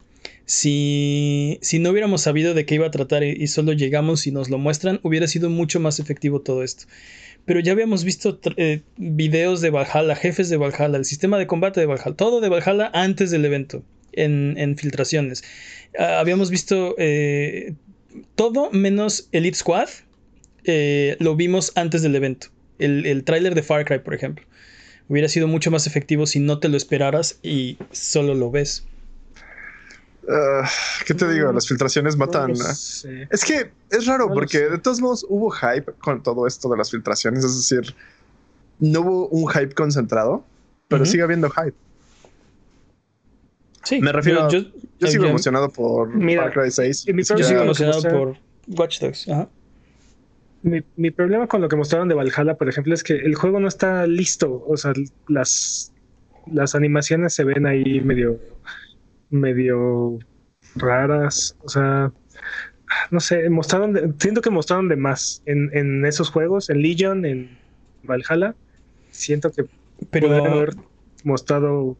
Si, si no hubiéramos sabido de qué iba a tratar y, y solo llegamos y nos lo muestran, hubiera sido mucho más efectivo todo esto. Pero ya habíamos visto eh, videos de Valhalla, jefes de Valhalla, el sistema de combate de Valhalla, todo de Valhalla antes del evento, en, en filtraciones. Uh, habíamos visto eh, todo menos Elite Squad, eh, lo vimos antes del evento. El, el tráiler de Far Cry, por ejemplo. Hubiera sido mucho más efectivo si no te lo esperaras y solo lo ves. Uh, ¿Qué te no, digo? Las filtraciones matan. No sé. Es que es raro no porque de todos modos hubo hype con todo esto de las filtraciones. Es decir, no hubo un hype concentrado, pero uh-huh. sigue habiendo hype. Sí, me refiero. Yo, yo, a, yo sigo bien. emocionado por Mira, Far Cry seis. Mi yo sigo emocionado por Watch Dogs. Ajá. Mi, mi problema con lo que mostraron de Valhalla, por ejemplo, es que el juego no está listo. O sea, las, las animaciones se ven ahí medio. medio raras, o sea, no sé, mostraron, de, siento que mostraron de más en, en esos juegos, en Legion, en Valhalla, siento que podrían haber mostrado.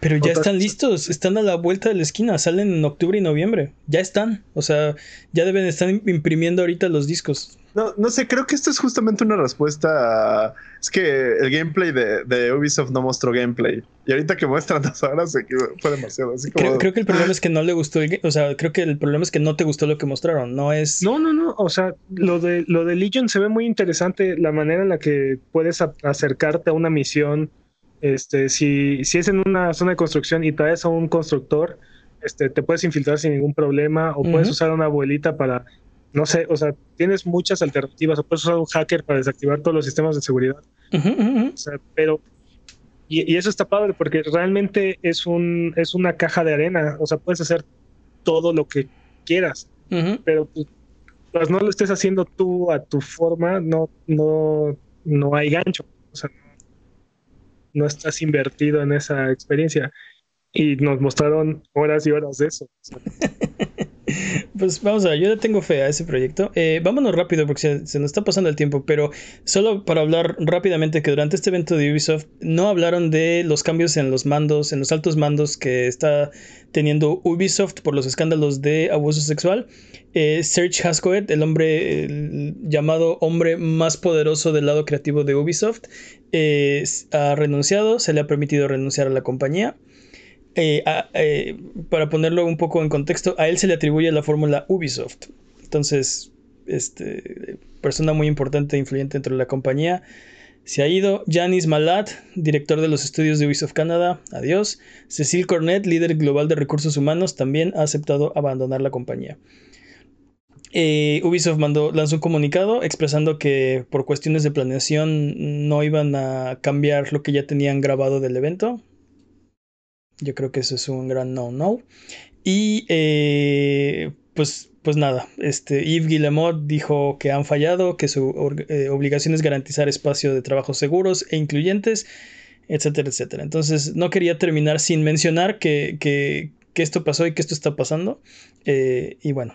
Pero ya otras... están listos, están a la vuelta de la esquina, salen en octubre y noviembre, ya están, o sea, ya deben estar imprimiendo ahorita los discos. No, no sé, creo que esto es justamente una respuesta a... Es que el gameplay de, de Ubisoft no mostró gameplay. Y ahorita que muestran las horas fue demasiado. Así como... creo, creo que el problema es que no le gustó el, o sea, creo que el problema es que no te gustó lo que mostraron. No es... No, no, no. O sea, lo de, lo de Legion se ve muy interesante. La manera en la que puedes a, acercarte a una misión. Este, si, si es en una zona de construcción y traes a un constructor, este, te puedes infiltrar sin ningún problema. O puedes uh-huh. usar una abuelita para... No sé, o sea, tienes muchas alternativas. O puedes usar un hacker para desactivar todos los sistemas de seguridad. Uh-huh, uh-huh. O sea, pero... Y, y eso está padre porque realmente es un es una caja de arena. O sea, puedes hacer todo lo que quieras. Uh-huh. Pero pues no lo estés haciendo tú a tu forma. No, no, no hay gancho. O sea, no estás invertido en esa experiencia. Y nos mostraron horas y horas de eso. O sea, pues vamos a ver, yo le tengo fe a ese proyecto. Eh, vámonos rápido porque se, se nos está pasando el tiempo, pero solo para hablar rápidamente que durante este evento de Ubisoft no hablaron de los cambios en los mandos, en los altos mandos que está teniendo Ubisoft por los escándalos de abuso sexual. Eh, Serge Hascoët, el hombre el llamado hombre más poderoso del lado creativo de Ubisoft, eh, ha renunciado, se le ha permitido renunciar a la compañía. Eh, eh, para ponerlo un poco en contexto, a él se le atribuye la fórmula Ubisoft. Entonces, este, persona muy importante e influyente dentro de la compañía, se ha ido. Yanis Malat, director de los estudios de Ubisoft Canadá, adiós. Cécile Cornet, líder global de recursos humanos, también ha aceptado abandonar la compañía. Eh, Ubisoft mandó, lanzó un comunicado expresando que por cuestiones de planeación no iban a cambiar lo que ya tenían grabado del evento. Yo creo que eso es un gran no-no. Y eh, pues, pues nada, este, Yves Guillemot dijo que han fallado, que su eh, obligación es garantizar espacios de trabajo seguros e incluyentes, etcétera, etcétera. Entonces no quería terminar sin mencionar que, que, que esto pasó y que esto está pasando. Eh, y bueno,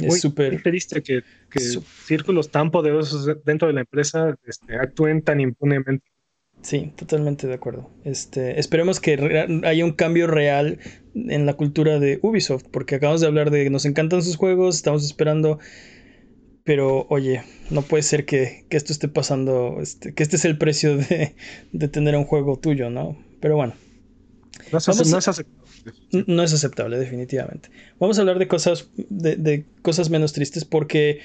es súper... ¿Qué pediste que, que su... círculos tan poderosos dentro de la empresa este, actúen tan impunemente? Sí, totalmente de acuerdo. Este, esperemos que re- haya un cambio real en la cultura de Ubisoft, porque acabamos de hablar de que nos encantan sus juegos, estamos esperando, pero oye, no puede ser que, que esto esté pasando, este, que este es el precio de, de tener un juego tuyo, ¿no? Pero bueno. No es, ace- a, no es aceptable. No es aceptable, definitivamente. Vamos a hablar de cosas, de, de cosas menos tristes, porque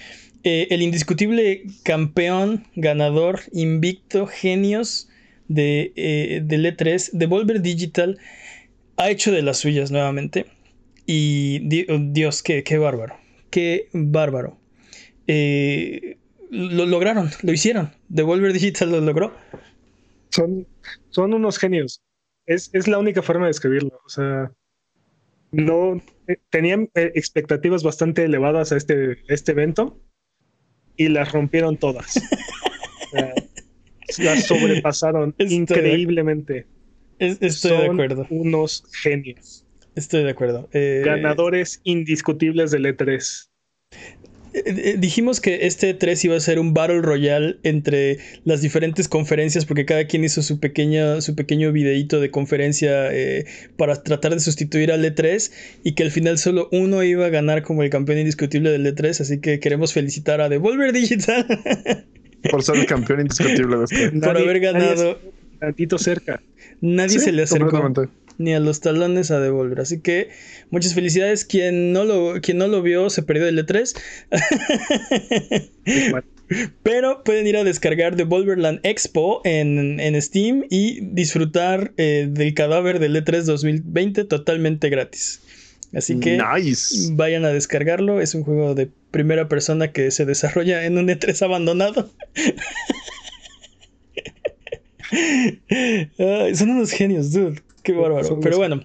eh, el indiscutible campeón, ganador, invicto, genios... de eh, del E tres, Devolver Digital ha hecho de las suyas nuevamente y di- oh, Dios, qué, qué bárbaro, qué bárbaro. Eh, lo lograron, lo hicieron. Devolver Digital lo logró. Son, son unos genios. Es, es la única forma de describirlo. O sea, no eh, tenían eh, expectativas bastante elevadas a este, este evento y las rompieron todas. O sea, las sobrepasaron estoy increíblemente. De, estoy Son de acuerdo. Unos genios. Estoy de acuerdo. Eh, Ganadores indiscutibles del E tres. Eh, eh, dijimos que este E tres iba a ser un Battle Royale entre las diferentes conferencias, porque cada quien hizo su, pequeña, su pequeño videíto de conferencia eh, para tratar de sustituir al E tres, y que al final solo uno iba a ganar como el campeón indiscutible del E tres, así que queremos felicitar a Devolver Digital. Por ser el campeón indiscutible de este. Nadie, por haber ganado tantito cerca. Nadie sí, se le acercó ni a los talones a Devolver. Así que muchas felicidades. Quien no lo, quien no lo vio se perdió el E tres. Sí, bueno. Pero pueden ir a descargar Devolverland Expo en, en Steam y disfrutar eh, del cadáver del E tres dos mil veinte totalmente gratis. Así que nice. Vayan a descargarlo. Es un juego de primera persona que se desarrolla en un E tres abandonado. uh, son unos genios, dude. Qué bárbaro. Pero bueno,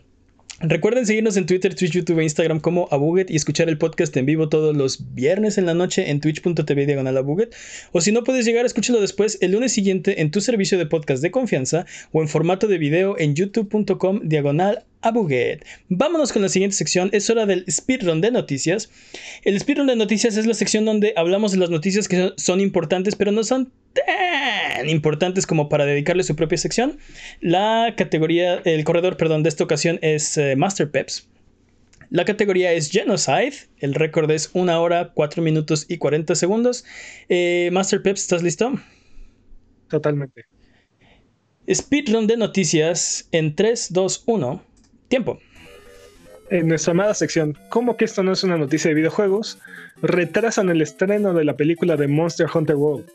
recuerden seguirnos en Twitter, Twitch, YouTube e Instagram como Abuget y escuchar el podcast en vivo todos los viernes en la noche en twitch punto t v diagonal abuget. O si no puedes llegar, escúchalo después el lunes siguiente en tu servicio de podcast de confianza o en formato de video en youtube punto com diagonal abuget. Abuget. Vámonos con la siguiente sección. Es hora del speedrun de noticias. El speedrun de noticias es la sección donde hablamos de las noticias que son importantes, pero no son tan importantes como para dedicarle su propia sección. La categoría, el corredor, perdón, de esta ocasión es eh, Master Peps. La categoría es Genocide. El récord es una hora, cuatro minutos y cuarenta segundos. Eh, Master Peps, ¿estás listo? Totalmente. Speedrun de noticias en tres, dos, uno... Tiempo. En nuestra amada sección, ¿cómo que esto no es una noticia de videojuegos? Retrasan el estreno de la película de Monster Hunter World.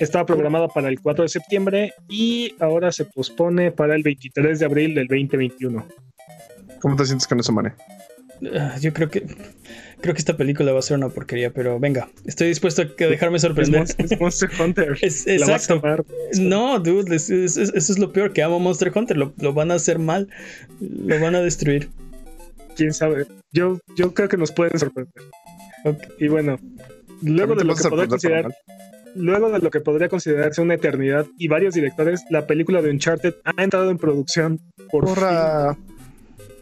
Estaba programada para el cuatro de septiembre y ahora se pospone para el veintitrés de abril del veinte veintiuno. ¿Cómo te sientes con eso, Mane? Uh, yo creo que creo que esta película va a ser una porquería, pero venga, estoy dispuesto a dejarme sorprender. Es, es Monster Hunter. Es, exacto. No, dude, es, es, es, eso es lo peor, que amo Monster Hunter. Lo, lo van a hacer mal, lo van a destruir. Quién sabe. Yo, yo creo que nos pueden sorprender. Okay. Y bueno, luego de, lo que podría considerar, luego de lo que podría considerarse una eternidad y varios directores, la película de Uncharted ha entrado en producción por ¡Hurra! Fin.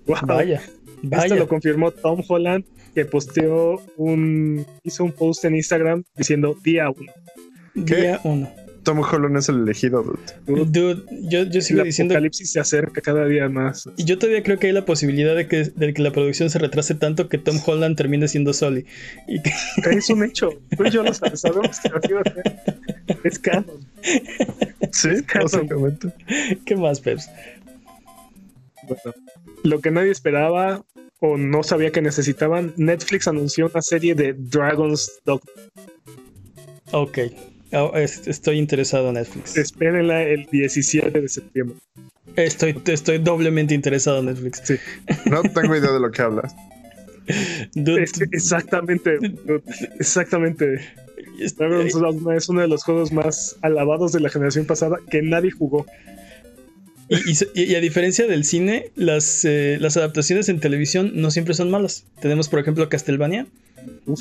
Wow. Vaya. Vaya. Esto lo confirmó Tom Holland, que posteó un... hizo un post en Instagram diciendo día uno. Día uno. Tom Holland es el elegido, dude. Dude, yo, yo sigo el diciendo... El apocalipsis se acerca cada día más. Y yo todavía creo que hay la posibilidad de que, de que la producción se retrase tanto que Tom Holland termine siendo Sully. Y que... Es un hecho. Tú y yo lo sabemos que así va a ser. Es canon. Sí, es canon. ¿Qué más, Peps? Bueno... Lo que nadie esperaba o no sabía que necesitaban, Netflix anunció una serie de Dragon's Dogma. Ok, oh, es, estoy interesado en Netflix. Espérenla el diecisiete de septiembre. Estoy, estoy doblemente interesado en Netflix. Sí. No tengo idea de lo que hablas. Dude, es, exactamente, dude, exactamente. Dragon's Dogma es uno de los juegos más alabados de la generación pasada que nadie jugó. Y, y, y a diferencia del cine, las, eh, las adaptaciones en televisión no siempre son malas. Tenemos, por ejemplo, Castlevania.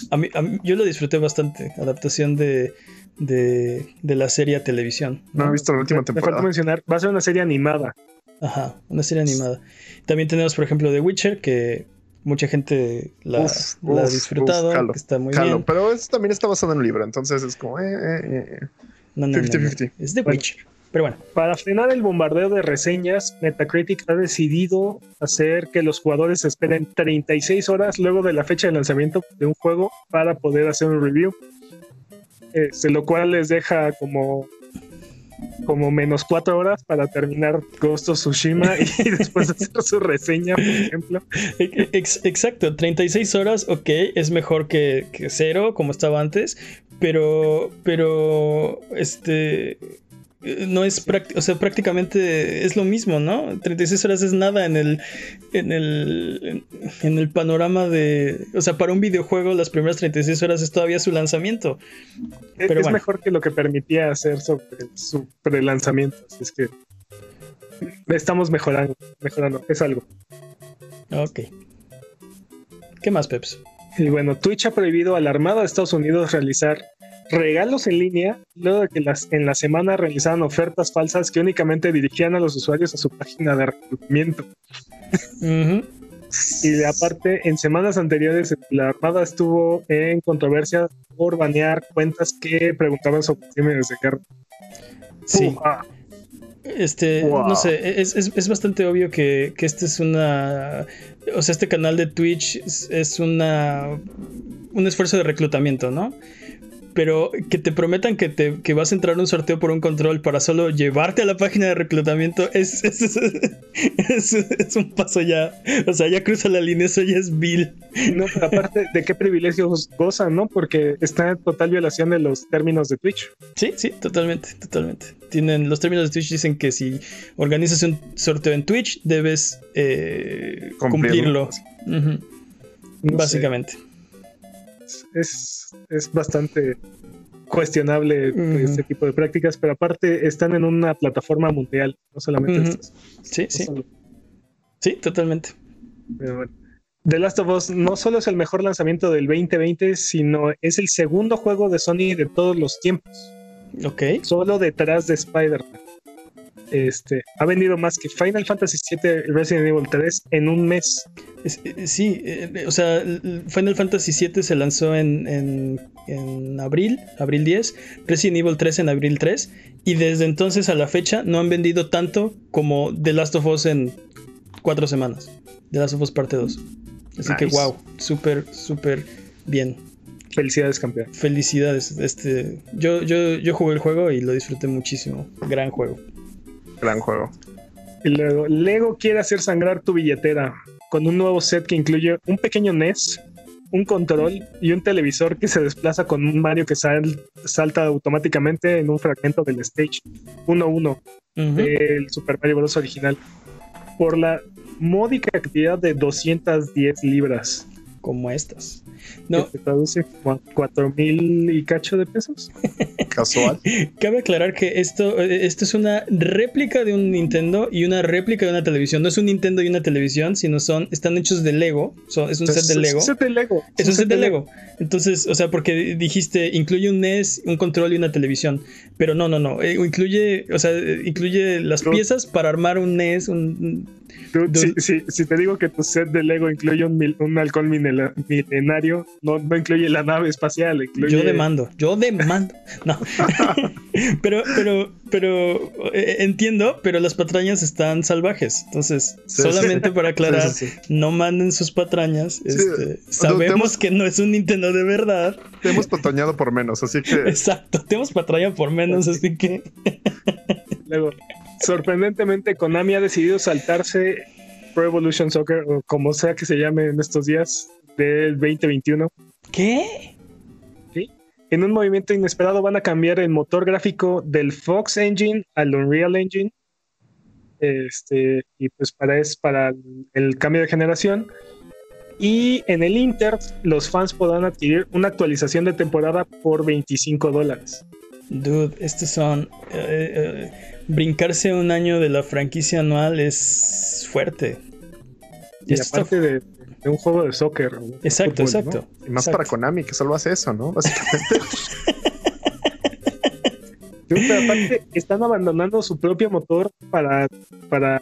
A mí, a mí, yo lo disfruté bastante, adaptación de, de, de la serie a televisión. No, no he visto la última temporada. Me falta mencionar, va a ser una serie animada. Ajá, una serie animada. También tenemos, por ejemplo, The Witcher, que mucha gente la, uf, la ha disfrutado, uf, calo, que está muy calo, bien. Pero eso también está basado en un libro, entonces es como... Eh, eh, eh. No, no, cincuenta, no, no. cincuenta. Es The bueno. Witcher. Pero bueno. Para frenar el bombardeo de reseñas, Metacritic ha decidido hacer que los jugadores esperen treinta y seis horas luego de la fecha de lanzamiento de un juego para poder hacer un review, este, lo cual les deja como como menos cuatro horas para terminar Ghost of Tsushima y después hacer su reseña, por ejemplo. Exacto, treinta y seis horas, ok, es mejor que, que cero, como estaba antes, pero pero este... no es práct- o sea, prácticamente es lo mismo, ¿no? treinta y seis horas es nada en el en el en el panorama de, o sea, para un videojuego las primeras treinta y seis horas es todavía su lanzamiento. Pero es bueno. Mejor que lo que permitía hacer sobre su prelanzamiento, así es que estamos mejorando, mejorando, es algo. Ok. ¿Qué más, Peps? Y bueno, Twitch ha prohibido a la Armada de Estados Unidos realizar regalos en línea, luego de que las, en la semana realizaban ofertas falsas que únicamente dirigían a los usuarios a su página de reclutamiento. Uh-huh. Y de aparte, en semanas anteriores, la Armada estuvo en controversia por banear cuentas que preguntaban sobre crímenes de guerra. Sí. Uh-huh. Este, wow. No sé, es, es, es bastante obvio que, que este es una... O sea, este canal de Twitch es, es una un esfuerzo de reclutamiento, ¿no? Pero que te prometan que, te, que vas a entrar a un sorteo por un control para solo llevarte a la página de reclutamiento es, es, es, es, es un paso ya. O sea, ya cruza la línea, eso ya es vil. No, pero aparte, ¿de qué privilegios gozan, no? Porque está en total violación de los términos de Twitch. Sí, sí, totalmente, totalmente. Tienen, los términos de Twitch dicen que si organizas un sorteo en Twitch, debes eh, cumplirlo. cumplirlo. Uh-huh. No Básicamente. Sé. Es, es bastante cuestionable uh-huh. este tipo de prácticas, pero aparte están en una plataforma mundial, no solamente uh-huh. estos. Sí, no sí. Solo. Sí, totalmente. Pero bueno. The Last of Us no solo es el mejor lanzamiento del veinte veinte, sino es el segundo juego de Sony de todos los tiempos. Ok. Solo detrás de Spider-Man. Este, ha vendido más que Final Fantasy siete y Resident Evil tres en un mes. Sí, eh, o sea, Final Fantasy siete se lanzó en, en, en abril, abril diez, Resident Evil tres en abril tres, y desde entonces a la fecha no han vendido tanto como The Last of Us en cuatro semanas. The Last of Us Parte dos. Así nice. Que wow, súper, súper bien. Felicidades, campeón. Felicidades. Este, yo, yo, yo jugué el juego y lo disfruté muchísimo. Gran juego. Gran juego. Y luego, Lego quiere hacer sangrar tu billetera con un nuevo set que incluye un pequeño N E S, un control y un televisor que se desplaza con un Mario que sal, salta automáticamente en un fragmento del stage uno uno uh-huh. del Super Mario Bros. Original por la módica cantidad de doscientas diez libras. Como estas. No. ¿Se traduce cuatro mil y cacho de pesos? Casual. Cabe aclarar que esto, esto es una réplica de un Nintendo y una réplica de una televisión. No es un Nintendo y una televisión, sino son, están hechos de Lego. Son, es un Entonces, set de Lego. Es un set de Lego. Es un set de Lego. Entonces, o sea, porque dijiste, incluye un N E S, un control y una televisión. Pero no, no, no. Eh, incluye, o sea, incluye las Dude. piezas para armar un N E S, un... Dude, Dude. Si, si, si te digo que tu set de Lego incluye un, mil, un alcohol mineral, milenario, no, no incluye la nave espacial, incluye... Yo demando, yo demando. No. pero, pero, pero eh, entiendo, pero las patrañas están salvajes. Entonces, sí, solamente sí. para aclarar, sí, sí, sí. no manden sus patrañas. Este, sí. Sabemos hemos, que no es un Nintendo de verdad. Te hemos patrañado por menos, así que... Exacto, te hemos patrañado por menos, así que... Luego, sorprendentemente, Konami ha decidido saltarse Pro Evolution Soccer, o como sea que se llame en estos días, del veinte veintiuno. ¿Qué? Sí. En un movimiento inesperado van a cambiar el motor gráfico del Fox Engine al Unreal Engine. Este, y pues para, es para el cambio de generación. Y en el Inter, los fans podrán adquirir una actualización de temporada por veinticinco dólares. Dude, estos son... Eh, eh, brincarse un año de la franquicia anual es fuerte. Y, y aparte está... de, de un juego de soccer. Exacto, fútbol, exacto. ¿No? Y más exacto. Para Konami, que solo hace eso, ¿no? Básicamente. Dude, pero aparte, están abandonando su propio motor para... para...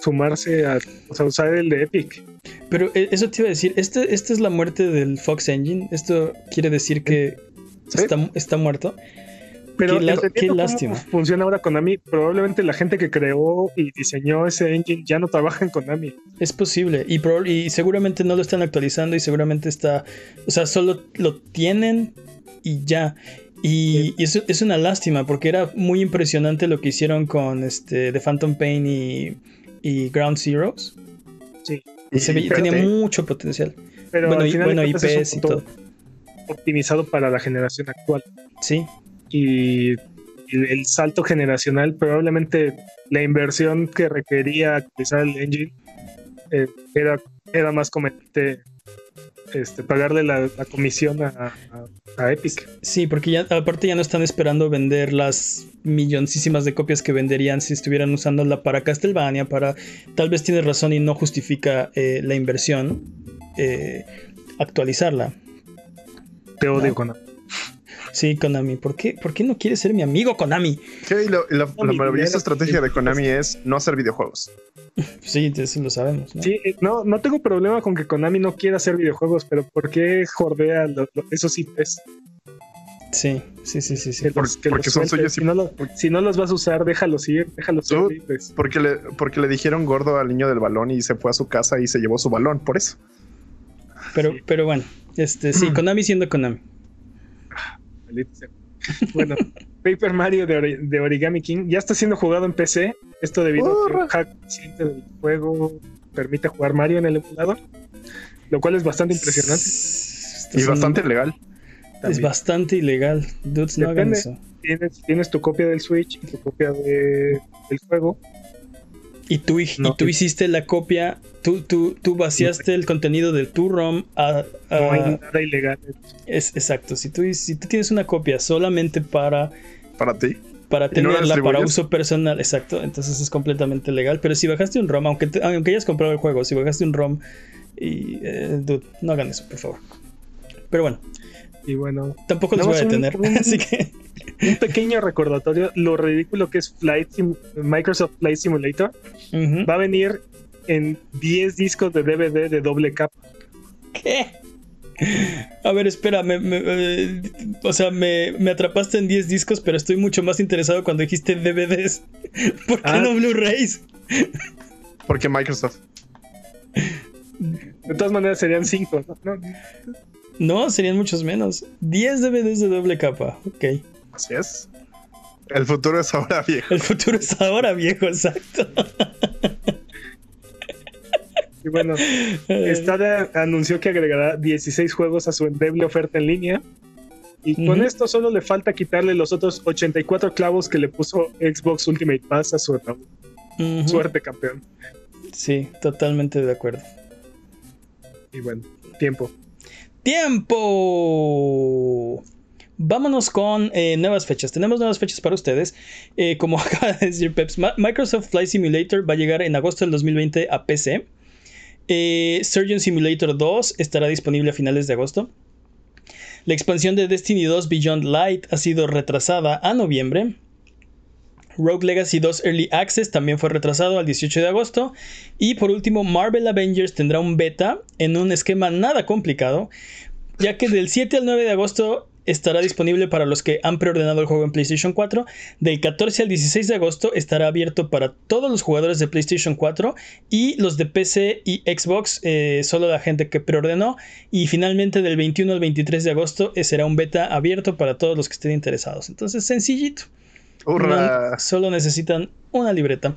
sumarse a, o sea, usar el de Epic. Pero eso te iba a decir, esta este es la muerte del Fox Engine. Esto quiere decir que ¿sí? está, está muerto. Pero qué, la, qué lástima. Funciona ahora Konami. Probablemente la gente que creó y diseñó ese engine ya no trabaja en Konami. Es posible. Y, prob- y seguramente no lo están actualizando y seguramente está... O sea, solo lo tienen y ya. Y, y eso es una lástima porque era muy impresionante lo que hicieron con este The Phantom Pain y... y Ground Zeroes. Sí. Y se ve, tenía te... mucho potencial. Pero bueno, al final bueno I Pes y todo. Optimizado para la generación actual. Sí. Y el, el salto generacional, probablemente la inversión que requería actualizar el engine eh, era, era más conveniente este, pagarle la, la comisión a, a, a Epic. Sí, porque ya aparte ya no están esperando vender las milloncísimas de copias que venderían si estuvieran usándola para Castlevania, para... Tal vez tienes razón y no justifica eh, la inversión eh, actualizarla. Te odio, no. Konami. Sí, Konami. ¿Por qué, ¿Por qué no quieres ser mi amigo, Konami? Sí, y lo, lo, Konami, la maravillosa estrategia de Konami es no hacer videojuegos. Sí, eso lo sabemos, ¿no? Sí, no, no tengo problema con que Konami no quiera hacer videojuegos, pero ¿por qué jordea lo, lo, esos I Pes? Sí, sí, sí, sí, sí. Por, porque son suyos. Si, no si no los vas a usar, déjalos ir, déjalos ir. ir pues. porque, le, porque le dijeron gordo al niño del balón y se fue a su casa y se llevó su balón, por eso. Pero, sí. pero bueno, este, sí, Konami siendo Konami. Bueno, Paper Mario de, Ori- de Origami King ya está siendo jugado en P C. Esto debido oh, a que el hack reciente del juego permite jugar Mario en el emulador, lo cual es bastante impresionante. Y son... bastante legal. También. Es bastante ilegal. Dudes, no hagan eso. Tienes, tienes tu copia del Switch y tu copia de, del juego. Y tú, no. y tú hiciste la copia, tú, tú, tú vaciaste no. el contenido de tu ROM a, a... No hay nada ilegal. Es, exacto, si tú, si tú tienes una copia solamente para... Para ti. Para tenerla, no para uso personal, exacto, entonces es completamente legal. Pero si bajaste un ROM, aunque, te, aunque hayas comprado el juego, si bajaste un ROM, y, eh, dude, no hagan eso, por favor. Pero bueno. Y bueno, tampoco los voy a detener, un, un, así que un pequeño recordatorio, lo ridículo que es Flight Sim- Microsoft Flight Simulator. Uh-huh. Va a venir en diez discos de D V D de doble capa. ¿Qué? A ver, espera, me, me, eh, o sea, me, me atrapaste en diez discos, pero estoy mucho más interesado cuando dijiste D V Des. ¿Por qué ah. no Blu-rays? Porque Microsoft. De todas maneras serían cinco, ¿no? no No, serían muchos menos. diez D V Des de doble capa, ok. Así es. El futuro es ahora, viejo. El futuro es ahora, viejo, exacto. Y bueno, Stadia anunció que agregará dieciséis juegos a su endeble oferta en línea. Y con uh-huh. esto solo le falta quitarle los otros ochenta y cuatro clavos que le puso Xbox Ultimate Pass a su ataúd. Uh-huh. Suerte, campeón. Sí, totalmente de acuerdo. Y bueno, tiempo. ¡Tiempo! Vámonos con eh, nuevas fechas. Tenemos nuevas fechas para ustedes. Eh, como acaba de decir Peps, Ma- Microsoft Flight Simulator va a llegar en agosto del dos mil veinte a P C. Eh, Surgeon Simulator dos estará disponible a finales de agosto. La expansión de Destiny dos Beyond Light ha sido retrasada a noviembre. Rogue Legacy dos Early Access también fue retrasado al dieciocho de agosto. Y por último, Marvel Avengers tendrá un beta en un esquema nada complicado, ya que del siete al nueve de agosto estará disponible para los que han preordenado el juego en PlayStation cuatro. Del catorce al dieciséis de agosto estará abierto para todos los jugadores de PlayStation cuatro y los de P C y Xbox, eh, solo la gente que preordenó. Y finalmente del veintiuno al veintitrés de agosto eh, será un beta abierto para todos los que estén interesados. Entonces, sencillito. No, solo necesitan una libreta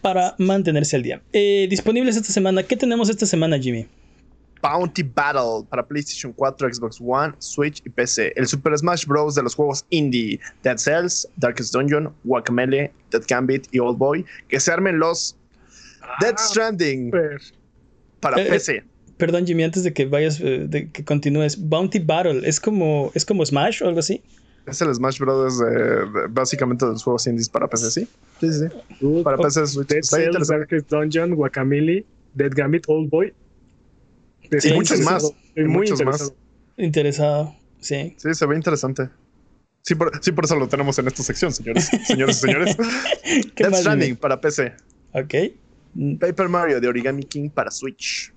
para mantenerse al día. Eh, disponibles esta semana. ¿Qué tenemos esta semana, Jimmy? Bounty Battle para PlayStation cuatro, Xbox One, Switch y P C. El Super Smash Bros. De los juegos indie. Dead Cells, Darkest Dungeon, Guacamelee, Dead Gambit y Old Boy. Que se armen los ah, Dead Stranding per. para eh, P C. Eh, perdón, Jimmy, antes de que vayas, eh, de que continúes. Bounty Battle, ¿es como, ¿es como Smash o algo así? Es el Smash Brothers, eh, básicamente de los juegos indies para P C, ¿sí? Sí, sí, sí. Uh, para P C, Switch. Dead Está Cells, Darkest Dungeon, Guacamelee, Dead Gambit, Old Boy. Sí, y muchos más. Y muy muchos más. Interesado, sí. Sí, se ve interesante. Sí por, sí, por eso lo tenemos en esta sección, señores. Señores y señores. Death Stranding para P C. Ok. Paper Mario de Origami King para Switch.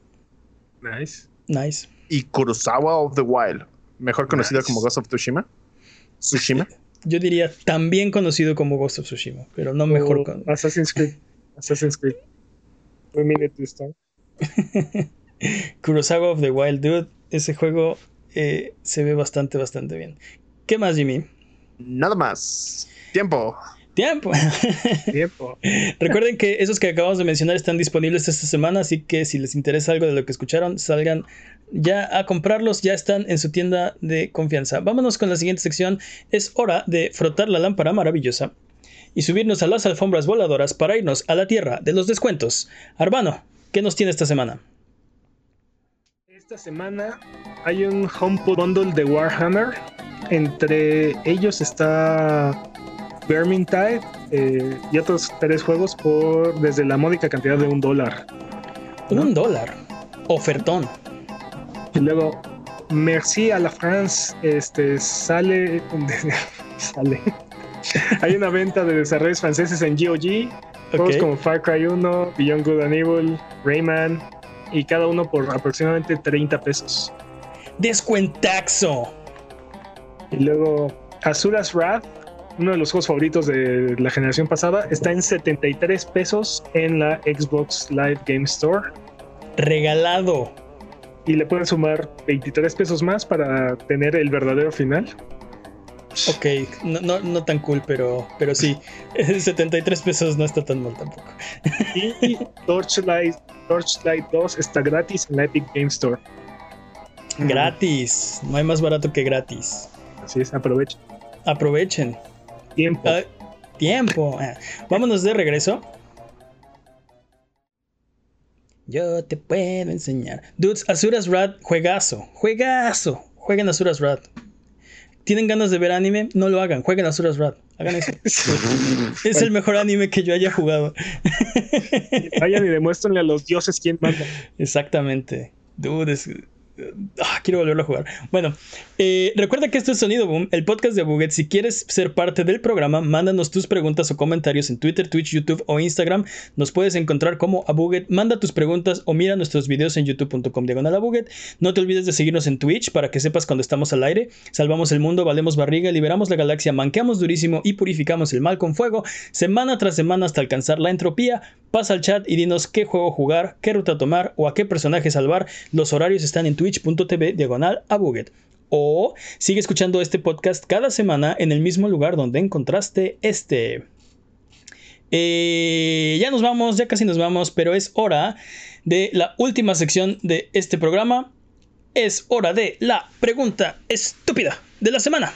Nice. Nice. Y Kurosawa of the Wild, mejor conocida nice. como Ghost of Tsushima. Tsushima. Yo diría también conocido como Ghost of Tsushima, pero no mejor. Con... Assassin's Creed. Assassin's Creed. We mean it this time. Kurosawa of the Wild, dude. Ese juego eh, se ve bastante, bastante bien. ¿Qué más, Jimmy? Nada más. Tiempo. Tiempo. Tiempo. Recuerden que esos que acabamos de mencionar están disponibles esta semana, así que si les interesa algo de lo que escucharon, salgan ya a comprarlos, ya están en su tienda de confianza. Vámonos con la siguiente sección. Es hora de frotar la lámpara maravillosa y subirnos a las alfombras voladoras para irnos a la tierra de los descuentos. Arbano, ¿qué nos tiene esta semana? Esta semana hay un HomePod Bundle de Warhammer. Entre ellos está... Vermintide eh, y otros tres juegos por desde la módica cantidad de un dólar. ¿No? Un dólar. Ofertón. Y luego, Merci à la France. Este sale. sale. Hay una venta de desarrollos franceses en G O G. Juegos okay. como Far Cry uno, Beyond Good and Evil, Rayman. Y cada uno por aproximadamente treinta pesos. ¡Descuentaxo! Y luego, Azura's Wrath, uno de los juegos favoritos de la generación pasada, está en setenta y tres pesos en la Xbox Live Game Store. ¡Regalado! Y le pueden sumar veintitrés pesos más para tener el verdadero final. Ok, no, no, no tan cool, pero, pero sí, setenta y tres pesos no está tan mal tampoco. Y Torchlight, Torchlight dos está gratis en la Epic Game Store. ¡Gratis! No hay más barato que gratis. Así es, aprovechen. Aprovechen. Tiempo. Uh, tiempo. Vámonos de regreso. Yo te puedo enseñar. Dudes, Azura's Wrath, juegazo. Juegazo. Jueguen Azura's Wrath. ¿Tienen ganas de ver anime? No lo hagan. Jueguen Azura's Wrath. Hagan eso. Es el mejor anime que yo haya jugado. Vayan y demuéstrenle a los dioses quién manda. Exactamente. Dudes. Ah, quiero volverlo a jugar. Bueno, eh, recuerda que esto es Sonido Boom, el podcast de Abuget. Si quieres ser parte del programa, mándanos tus preguntas o comentarios en Twitter, Twitch, YouTube o Instagram. Nos puedes encontrar como Abuget. Manda tus preguntas o mira nuestros videos en youtube punto com diagonal abuget. No te olvides de seguirnos en Twitch para que sepas cuando estamos al aire. Salvamos el mundo, valemos barriga, liberamos la galaxia, manqueamos durísimo y purificamos el mal con fuego, semana tras semana hasta alcanzar la entropía. Pasa al chat y dinos qué juego jugar, qué ruta tomar o a qué personaje salvar. Los horarios están en Twitch twitch punto tv diagonal abuget. O sigue escuchando este podcast cada semana en el mismo lugar donde encontraste este. Eh, ya nos vamos, ya casi nos vamos, pero es hora de la última sección de este programa. Es hora de la pregunta estúpida de la semana.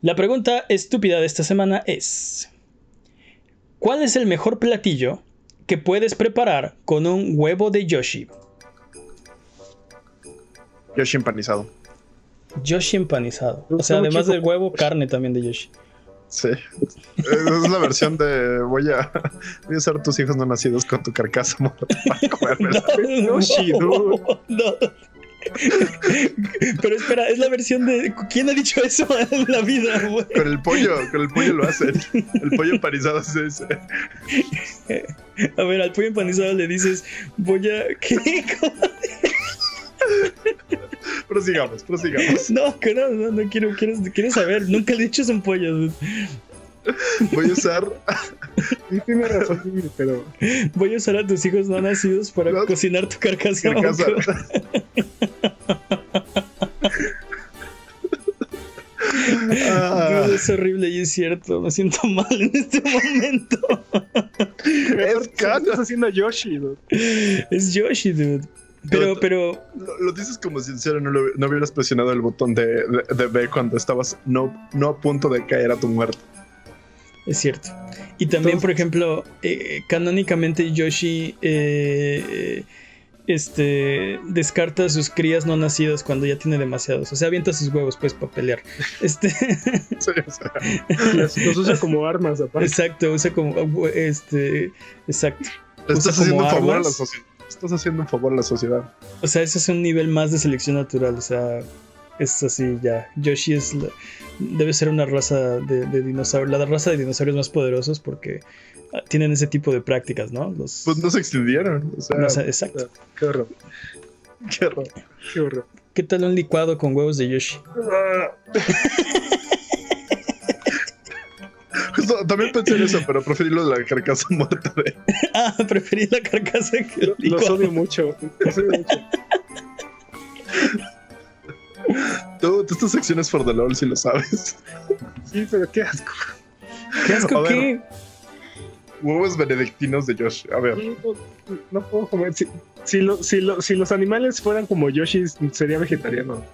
La pregunta estúpida de esta semana es: ¿cuál es el mejor platillo que puedes preparar con un huevo de Yoshi? Yoshi empanizado. Yoshi empanizado. O sea, además del huevo, carne también de Yoshi. Sí. Es la versión de voy a, voy a hacer tus hijos no nacidos con tu carcasa muerta para comerlos. No, Yoshi, dude. No. Pero espera, es la versión de... ¿Quién ha dicho eso en la vida, güey? Con el pollo, con el pollo lo hacen. El pollo empanizado se dice. A ver, al pollo empanizado le dices, voy a... ¿Qué? ¿Cómo? Prosigamos, prosigamos. No, que no, no, no quiero, quiero, quiero saber. Nunca le he dicho son pollos. Voy a usar. Sí, tiene razón, pero. Voy a usar a tus hijos no nacidos para no, cocinar tu carcasa. carcasa. Ah. Dios, es horrible y es cierto. Me siento mal en este momento. Es caro. Estás haciendo Yoshi, dude. Es Yoshi, dude. Pero, pero... Lo, lo dices como sincero, no, lo, no hubieras presionado el botón de, de, de B cuando estabas no, no a punto de caer a tu muerte. Es cierto. Y también, entonces, por ejemplo, eh, canónicamente Yoshi eh, este, descarta a sus crías no nacidas cuando ya tiene demasiados. O sea, avienta sus huevos, pues, para pelear. Este... sí, o sea, los, los usa como armas, aparte. Exacto, usa como... Este, exacto. Estás haciendo un favor a la sociedad. Estás haciendo un favor a la sociedad. O sea, eso es un nivel más de selección natural. O sea, es así ya. Yoshi es la, debe ser una raza de, de dinosaurios. La raza de dinosaurios más poderosos porque tienen ese tipo de prácticas, ¿no? Los, pues no se extendieron. O sea, no, o sea, exacto. Qué horror. Qué horror. Qué horror. ¿Qué tal un licuado con huevos de Yoshi? No, también pensé en eso, pero preferí lo de la carcasa muerta de... Ah, preferí la carcasa que el licuado. Los odio mucho, los odio mucho. Tú, tú estas secciones for the lol, si lo sabes. Sí, pero qué asco. ¿Qué asco a qué? Ver, huevos benedictinos de Yoshi, a ver. No, no puedo comer... Si, si, lo, si, lo, si los animales fueran como Yoshi, sería vegetariano.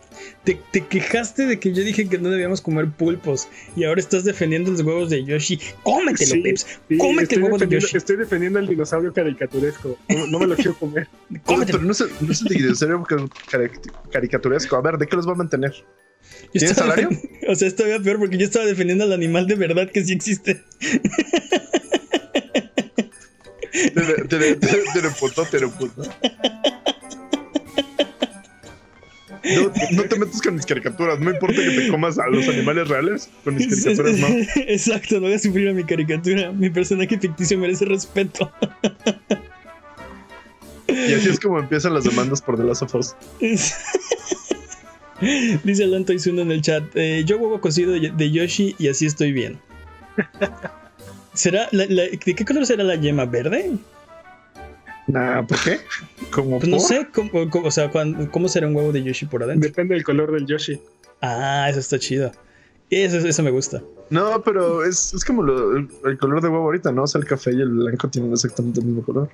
Te, te quejaste de que yo dije que no debíamos comer pulpos y ahora estás defendiendo los huevos de Yoshi. ¡Cómetelo, sí, Peps! Sí, ¡cómete el huevo de Yoshi! Estoy defendiendo al dinosaurio caricaturesco. No, no me lo quiero comer. ¡Cómetelo! No, no es el, no es el dinosaurio caricaturesco. A ver, ¿de qué los va a mantener? ¿Tienes salario? O sea, es todavía peor porque yo estaba defendiendo al animal de verdad que sí existe. Tiene, tiene, tiene, tiene un punto, tiene un punto. No, no te metas con mis caricaturas. No importa que te comas a los animales reales. Con mis caricaturas no. Exacto, no voy a sufrir a mi caricatura. Mi personaje ficticio merece respeto. Y así es como empiezan las demandas por The Last of Us. Dice Lanto Izuno en el chat, eh, yo huevo cocido de Yoshi y así estoy bien. ¿Será la, la, ¿de qué color será la yema? ¿Verde? Nah, ¿por qué? ¿Cómo pues no por? sé, cómo, cómo, o sea, cuando, ¿cómo será un huevo de Yoshi por adentro? Depende del color del Yoshi. Ah, eso está chido. Eso, eso me gusta. No, pero es, es como lo, el, el color de huevo ahorita, ¿no? O sea, el café y el blanco tienen exactamente el mismo color.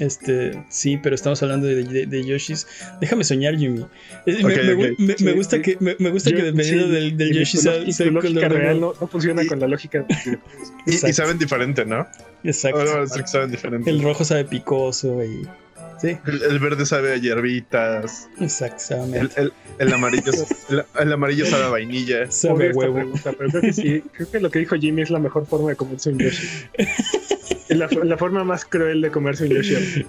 Este, sí, pero estamos hablando de, de, de Yoshis. Déjame soñar, Yumi. Okay, me, okay. Me, sí, me gusta sí. que me, me gusta Yo, que dependiendo sí, del, del Yoshi sea el color real. No, no funciona y, con la lógica. Y, y saben diferente, ¿no? Exacto. Ahora, ahora, ahora, saben diferente. El rojo sabe picoso y sí. El, el verde sabe a hierbitas. Exactamente. El, el, el amarillo el, el amarillo sabe a vainilla. Sabe a huevo. Pregunta, pero creo que sí, creo que lo que dijo Jimmy es la mejor forma de comerse un Yoshi. La, la forma más cruel de comerse un Yoshi.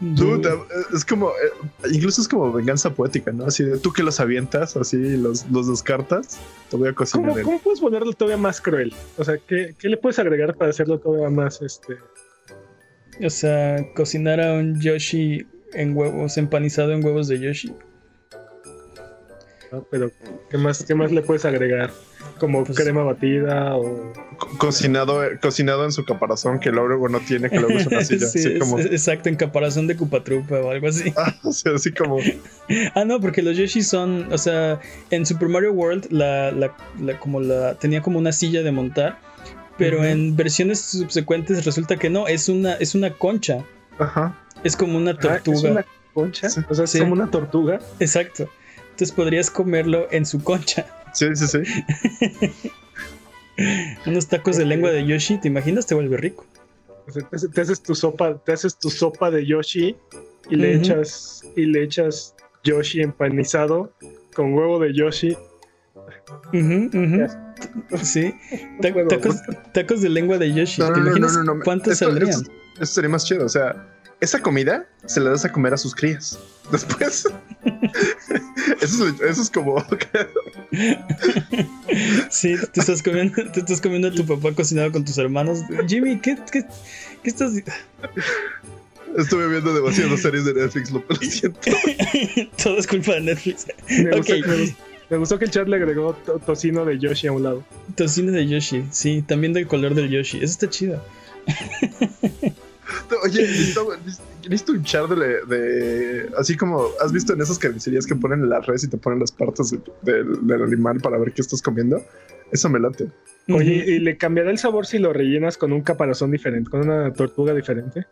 Dude, es como, incluso es como venganza poética, ¿no? Así de, tú que los avientas, así los, los descartas, te voy a cocinar. ¿Cómo, ¿Cómo puedes volverlo todavía más cruel? O sea, ¿qué, qué le puedes agregar para hacerlo todavía más, este... O sea, cocinar a un Yoshi en huevos, empanizado en huevos de Yoshi. No, pero ¿qué más, qué más le puedes agregar? Como pues, crema batida o... Co cocinado, eh, cocinado en su caparazón, que luego no tiene, que luego es una silla. Sí, así como... Exacto, en caparazón de Cupatrupa o algo así. Ah, o sea, así como... ah, no, porque los Yoshi son... O sea, en Super Mario World la, la, la, como la, tenía como una silla de montar, pero uh-huh. en versiones subsecuentes resulta que no, es una, es una concha. Ajá. Es como una tortuga. ¿Es una concha? Sí. O sea, es sí. como una tortuga. Exacto. Entonces podrías comerlo en su concha. Sí, sí, sí. Unos tacos de lengua de Yoshi, ¿te imaginas? Te vuelve rico. Te, te haces tu sopa, te haces tu sopa de Yoshi y le uh-huh. echas y le echas Yoshi empanizado con huevo de Yoshi. Uh-huh, uh-huh. Sí. Ta tacos, tacos de lengua de Yoshi. No, no, ¿te imaginas no, no, no, no. cuántos esto, saldrían? Esto, esto sería más chido, o sea. Esa comida se la das a comer a sus crías. Después. eso, es, eso es como. Sí, te estás comiendo, te estás comiendo a tu papá cocinado con tus hermanos. Jimmy, ¿qué, qué, qué estás? Estuve viendo demasiadas series de Netflix, lo siento. Todo es culpa de Netflix. Me okay. gustó, me, gustó, me gustó que el chat le agregó to tocino de Yoshi a un lado. Tocino de Yoshi, sí, también del color del Yoshi. Eso está chido. No, oye, ¿viste un char de, de... Así como... ¿Has visto en esas carnicerías que ponen las redes y te ponen las partes del, del, del animal para ver qué estás comiendo? Eso me late. Oye, ¿y le cambiará el sabor si lo rellenas con un caparazón diferente? ¿Con una tortuga diferente?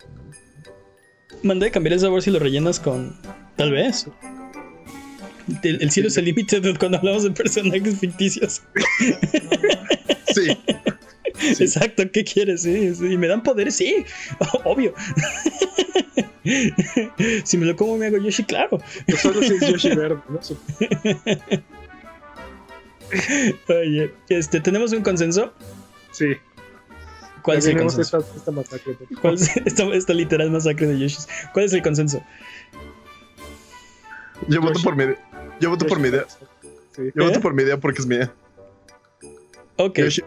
Mandé a cambiar el sabor si lo rellenas con... Tal vez. El, el cielo es el límite cuando hablamos de personajes ficticios. Sí. Sí. Exacto, ¿qué quieres? Sí, sí. ¿Me dan poderes? Sí, obvio. Si me lo como me hago Yoshi, claro. Pero solo si es Yoshi verde, ¿no? Oye, este, ¿tenemos un consenso? Sí. ¿Cuál es el consenso? Esta, esta masacre. ¿Cuál es esta, esta literal masacre de Yoshi? ¿Cuál es el consenso? Yo Yoshi. voto por mi idea. Yo voto Yoshi. por mi idea. Sí. Yo ¿Eh? voto por mi idea porque es mía. Ok. Yoshi,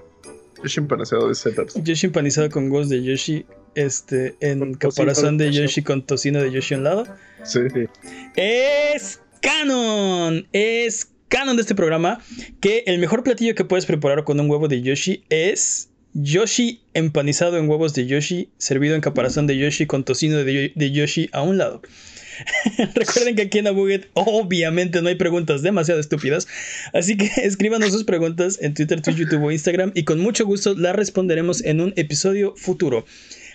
Yoshi empanizado de setups. Yoshi empanizado con huevos de Yoshi. Este, en caparazón de Yoshi con tocino de Yoshi a un lado. Sí. Es canon. Es canon de este programa que el mejor platillo que puedes preparar con un huevo de Yoshi es Yoshi empanizado en huevos de Yoshi, servido en caparazón de Yoshi con tocino de, de Yoshi a un lado. Recuerden que aquí en Abuget obviamente no hay preguntas demasiado estúpidas, así que escríbanos sus preguntas en Twitter, Twitch, YouTube o Instagram y con mucho gusto las responderemos en un episodio futuro.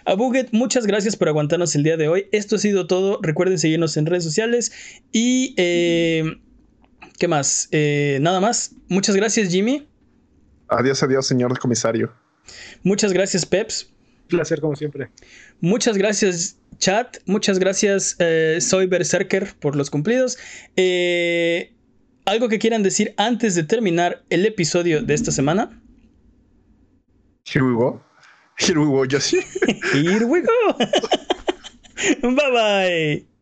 Abuget, muchas gracias por aguantarnos el día de hoy. Esto ha sido todo. Recuerden seguirnos en redes sociales y eh, ¿qué más? Eh, nada más. Muchas gracias, Jimmy. Adiós, adiós, señor comisario. Muchas gracias, Peps. Placer como siempre. Muchas gracias, chat. Muchas gracias, eh, soy Berserker, por los cumplidos. Eh, ¿Algo que quieran decir antes de terminar el episodio de esta semana? Here we go. Here we go, Yoshi. Here we go. Bye bye.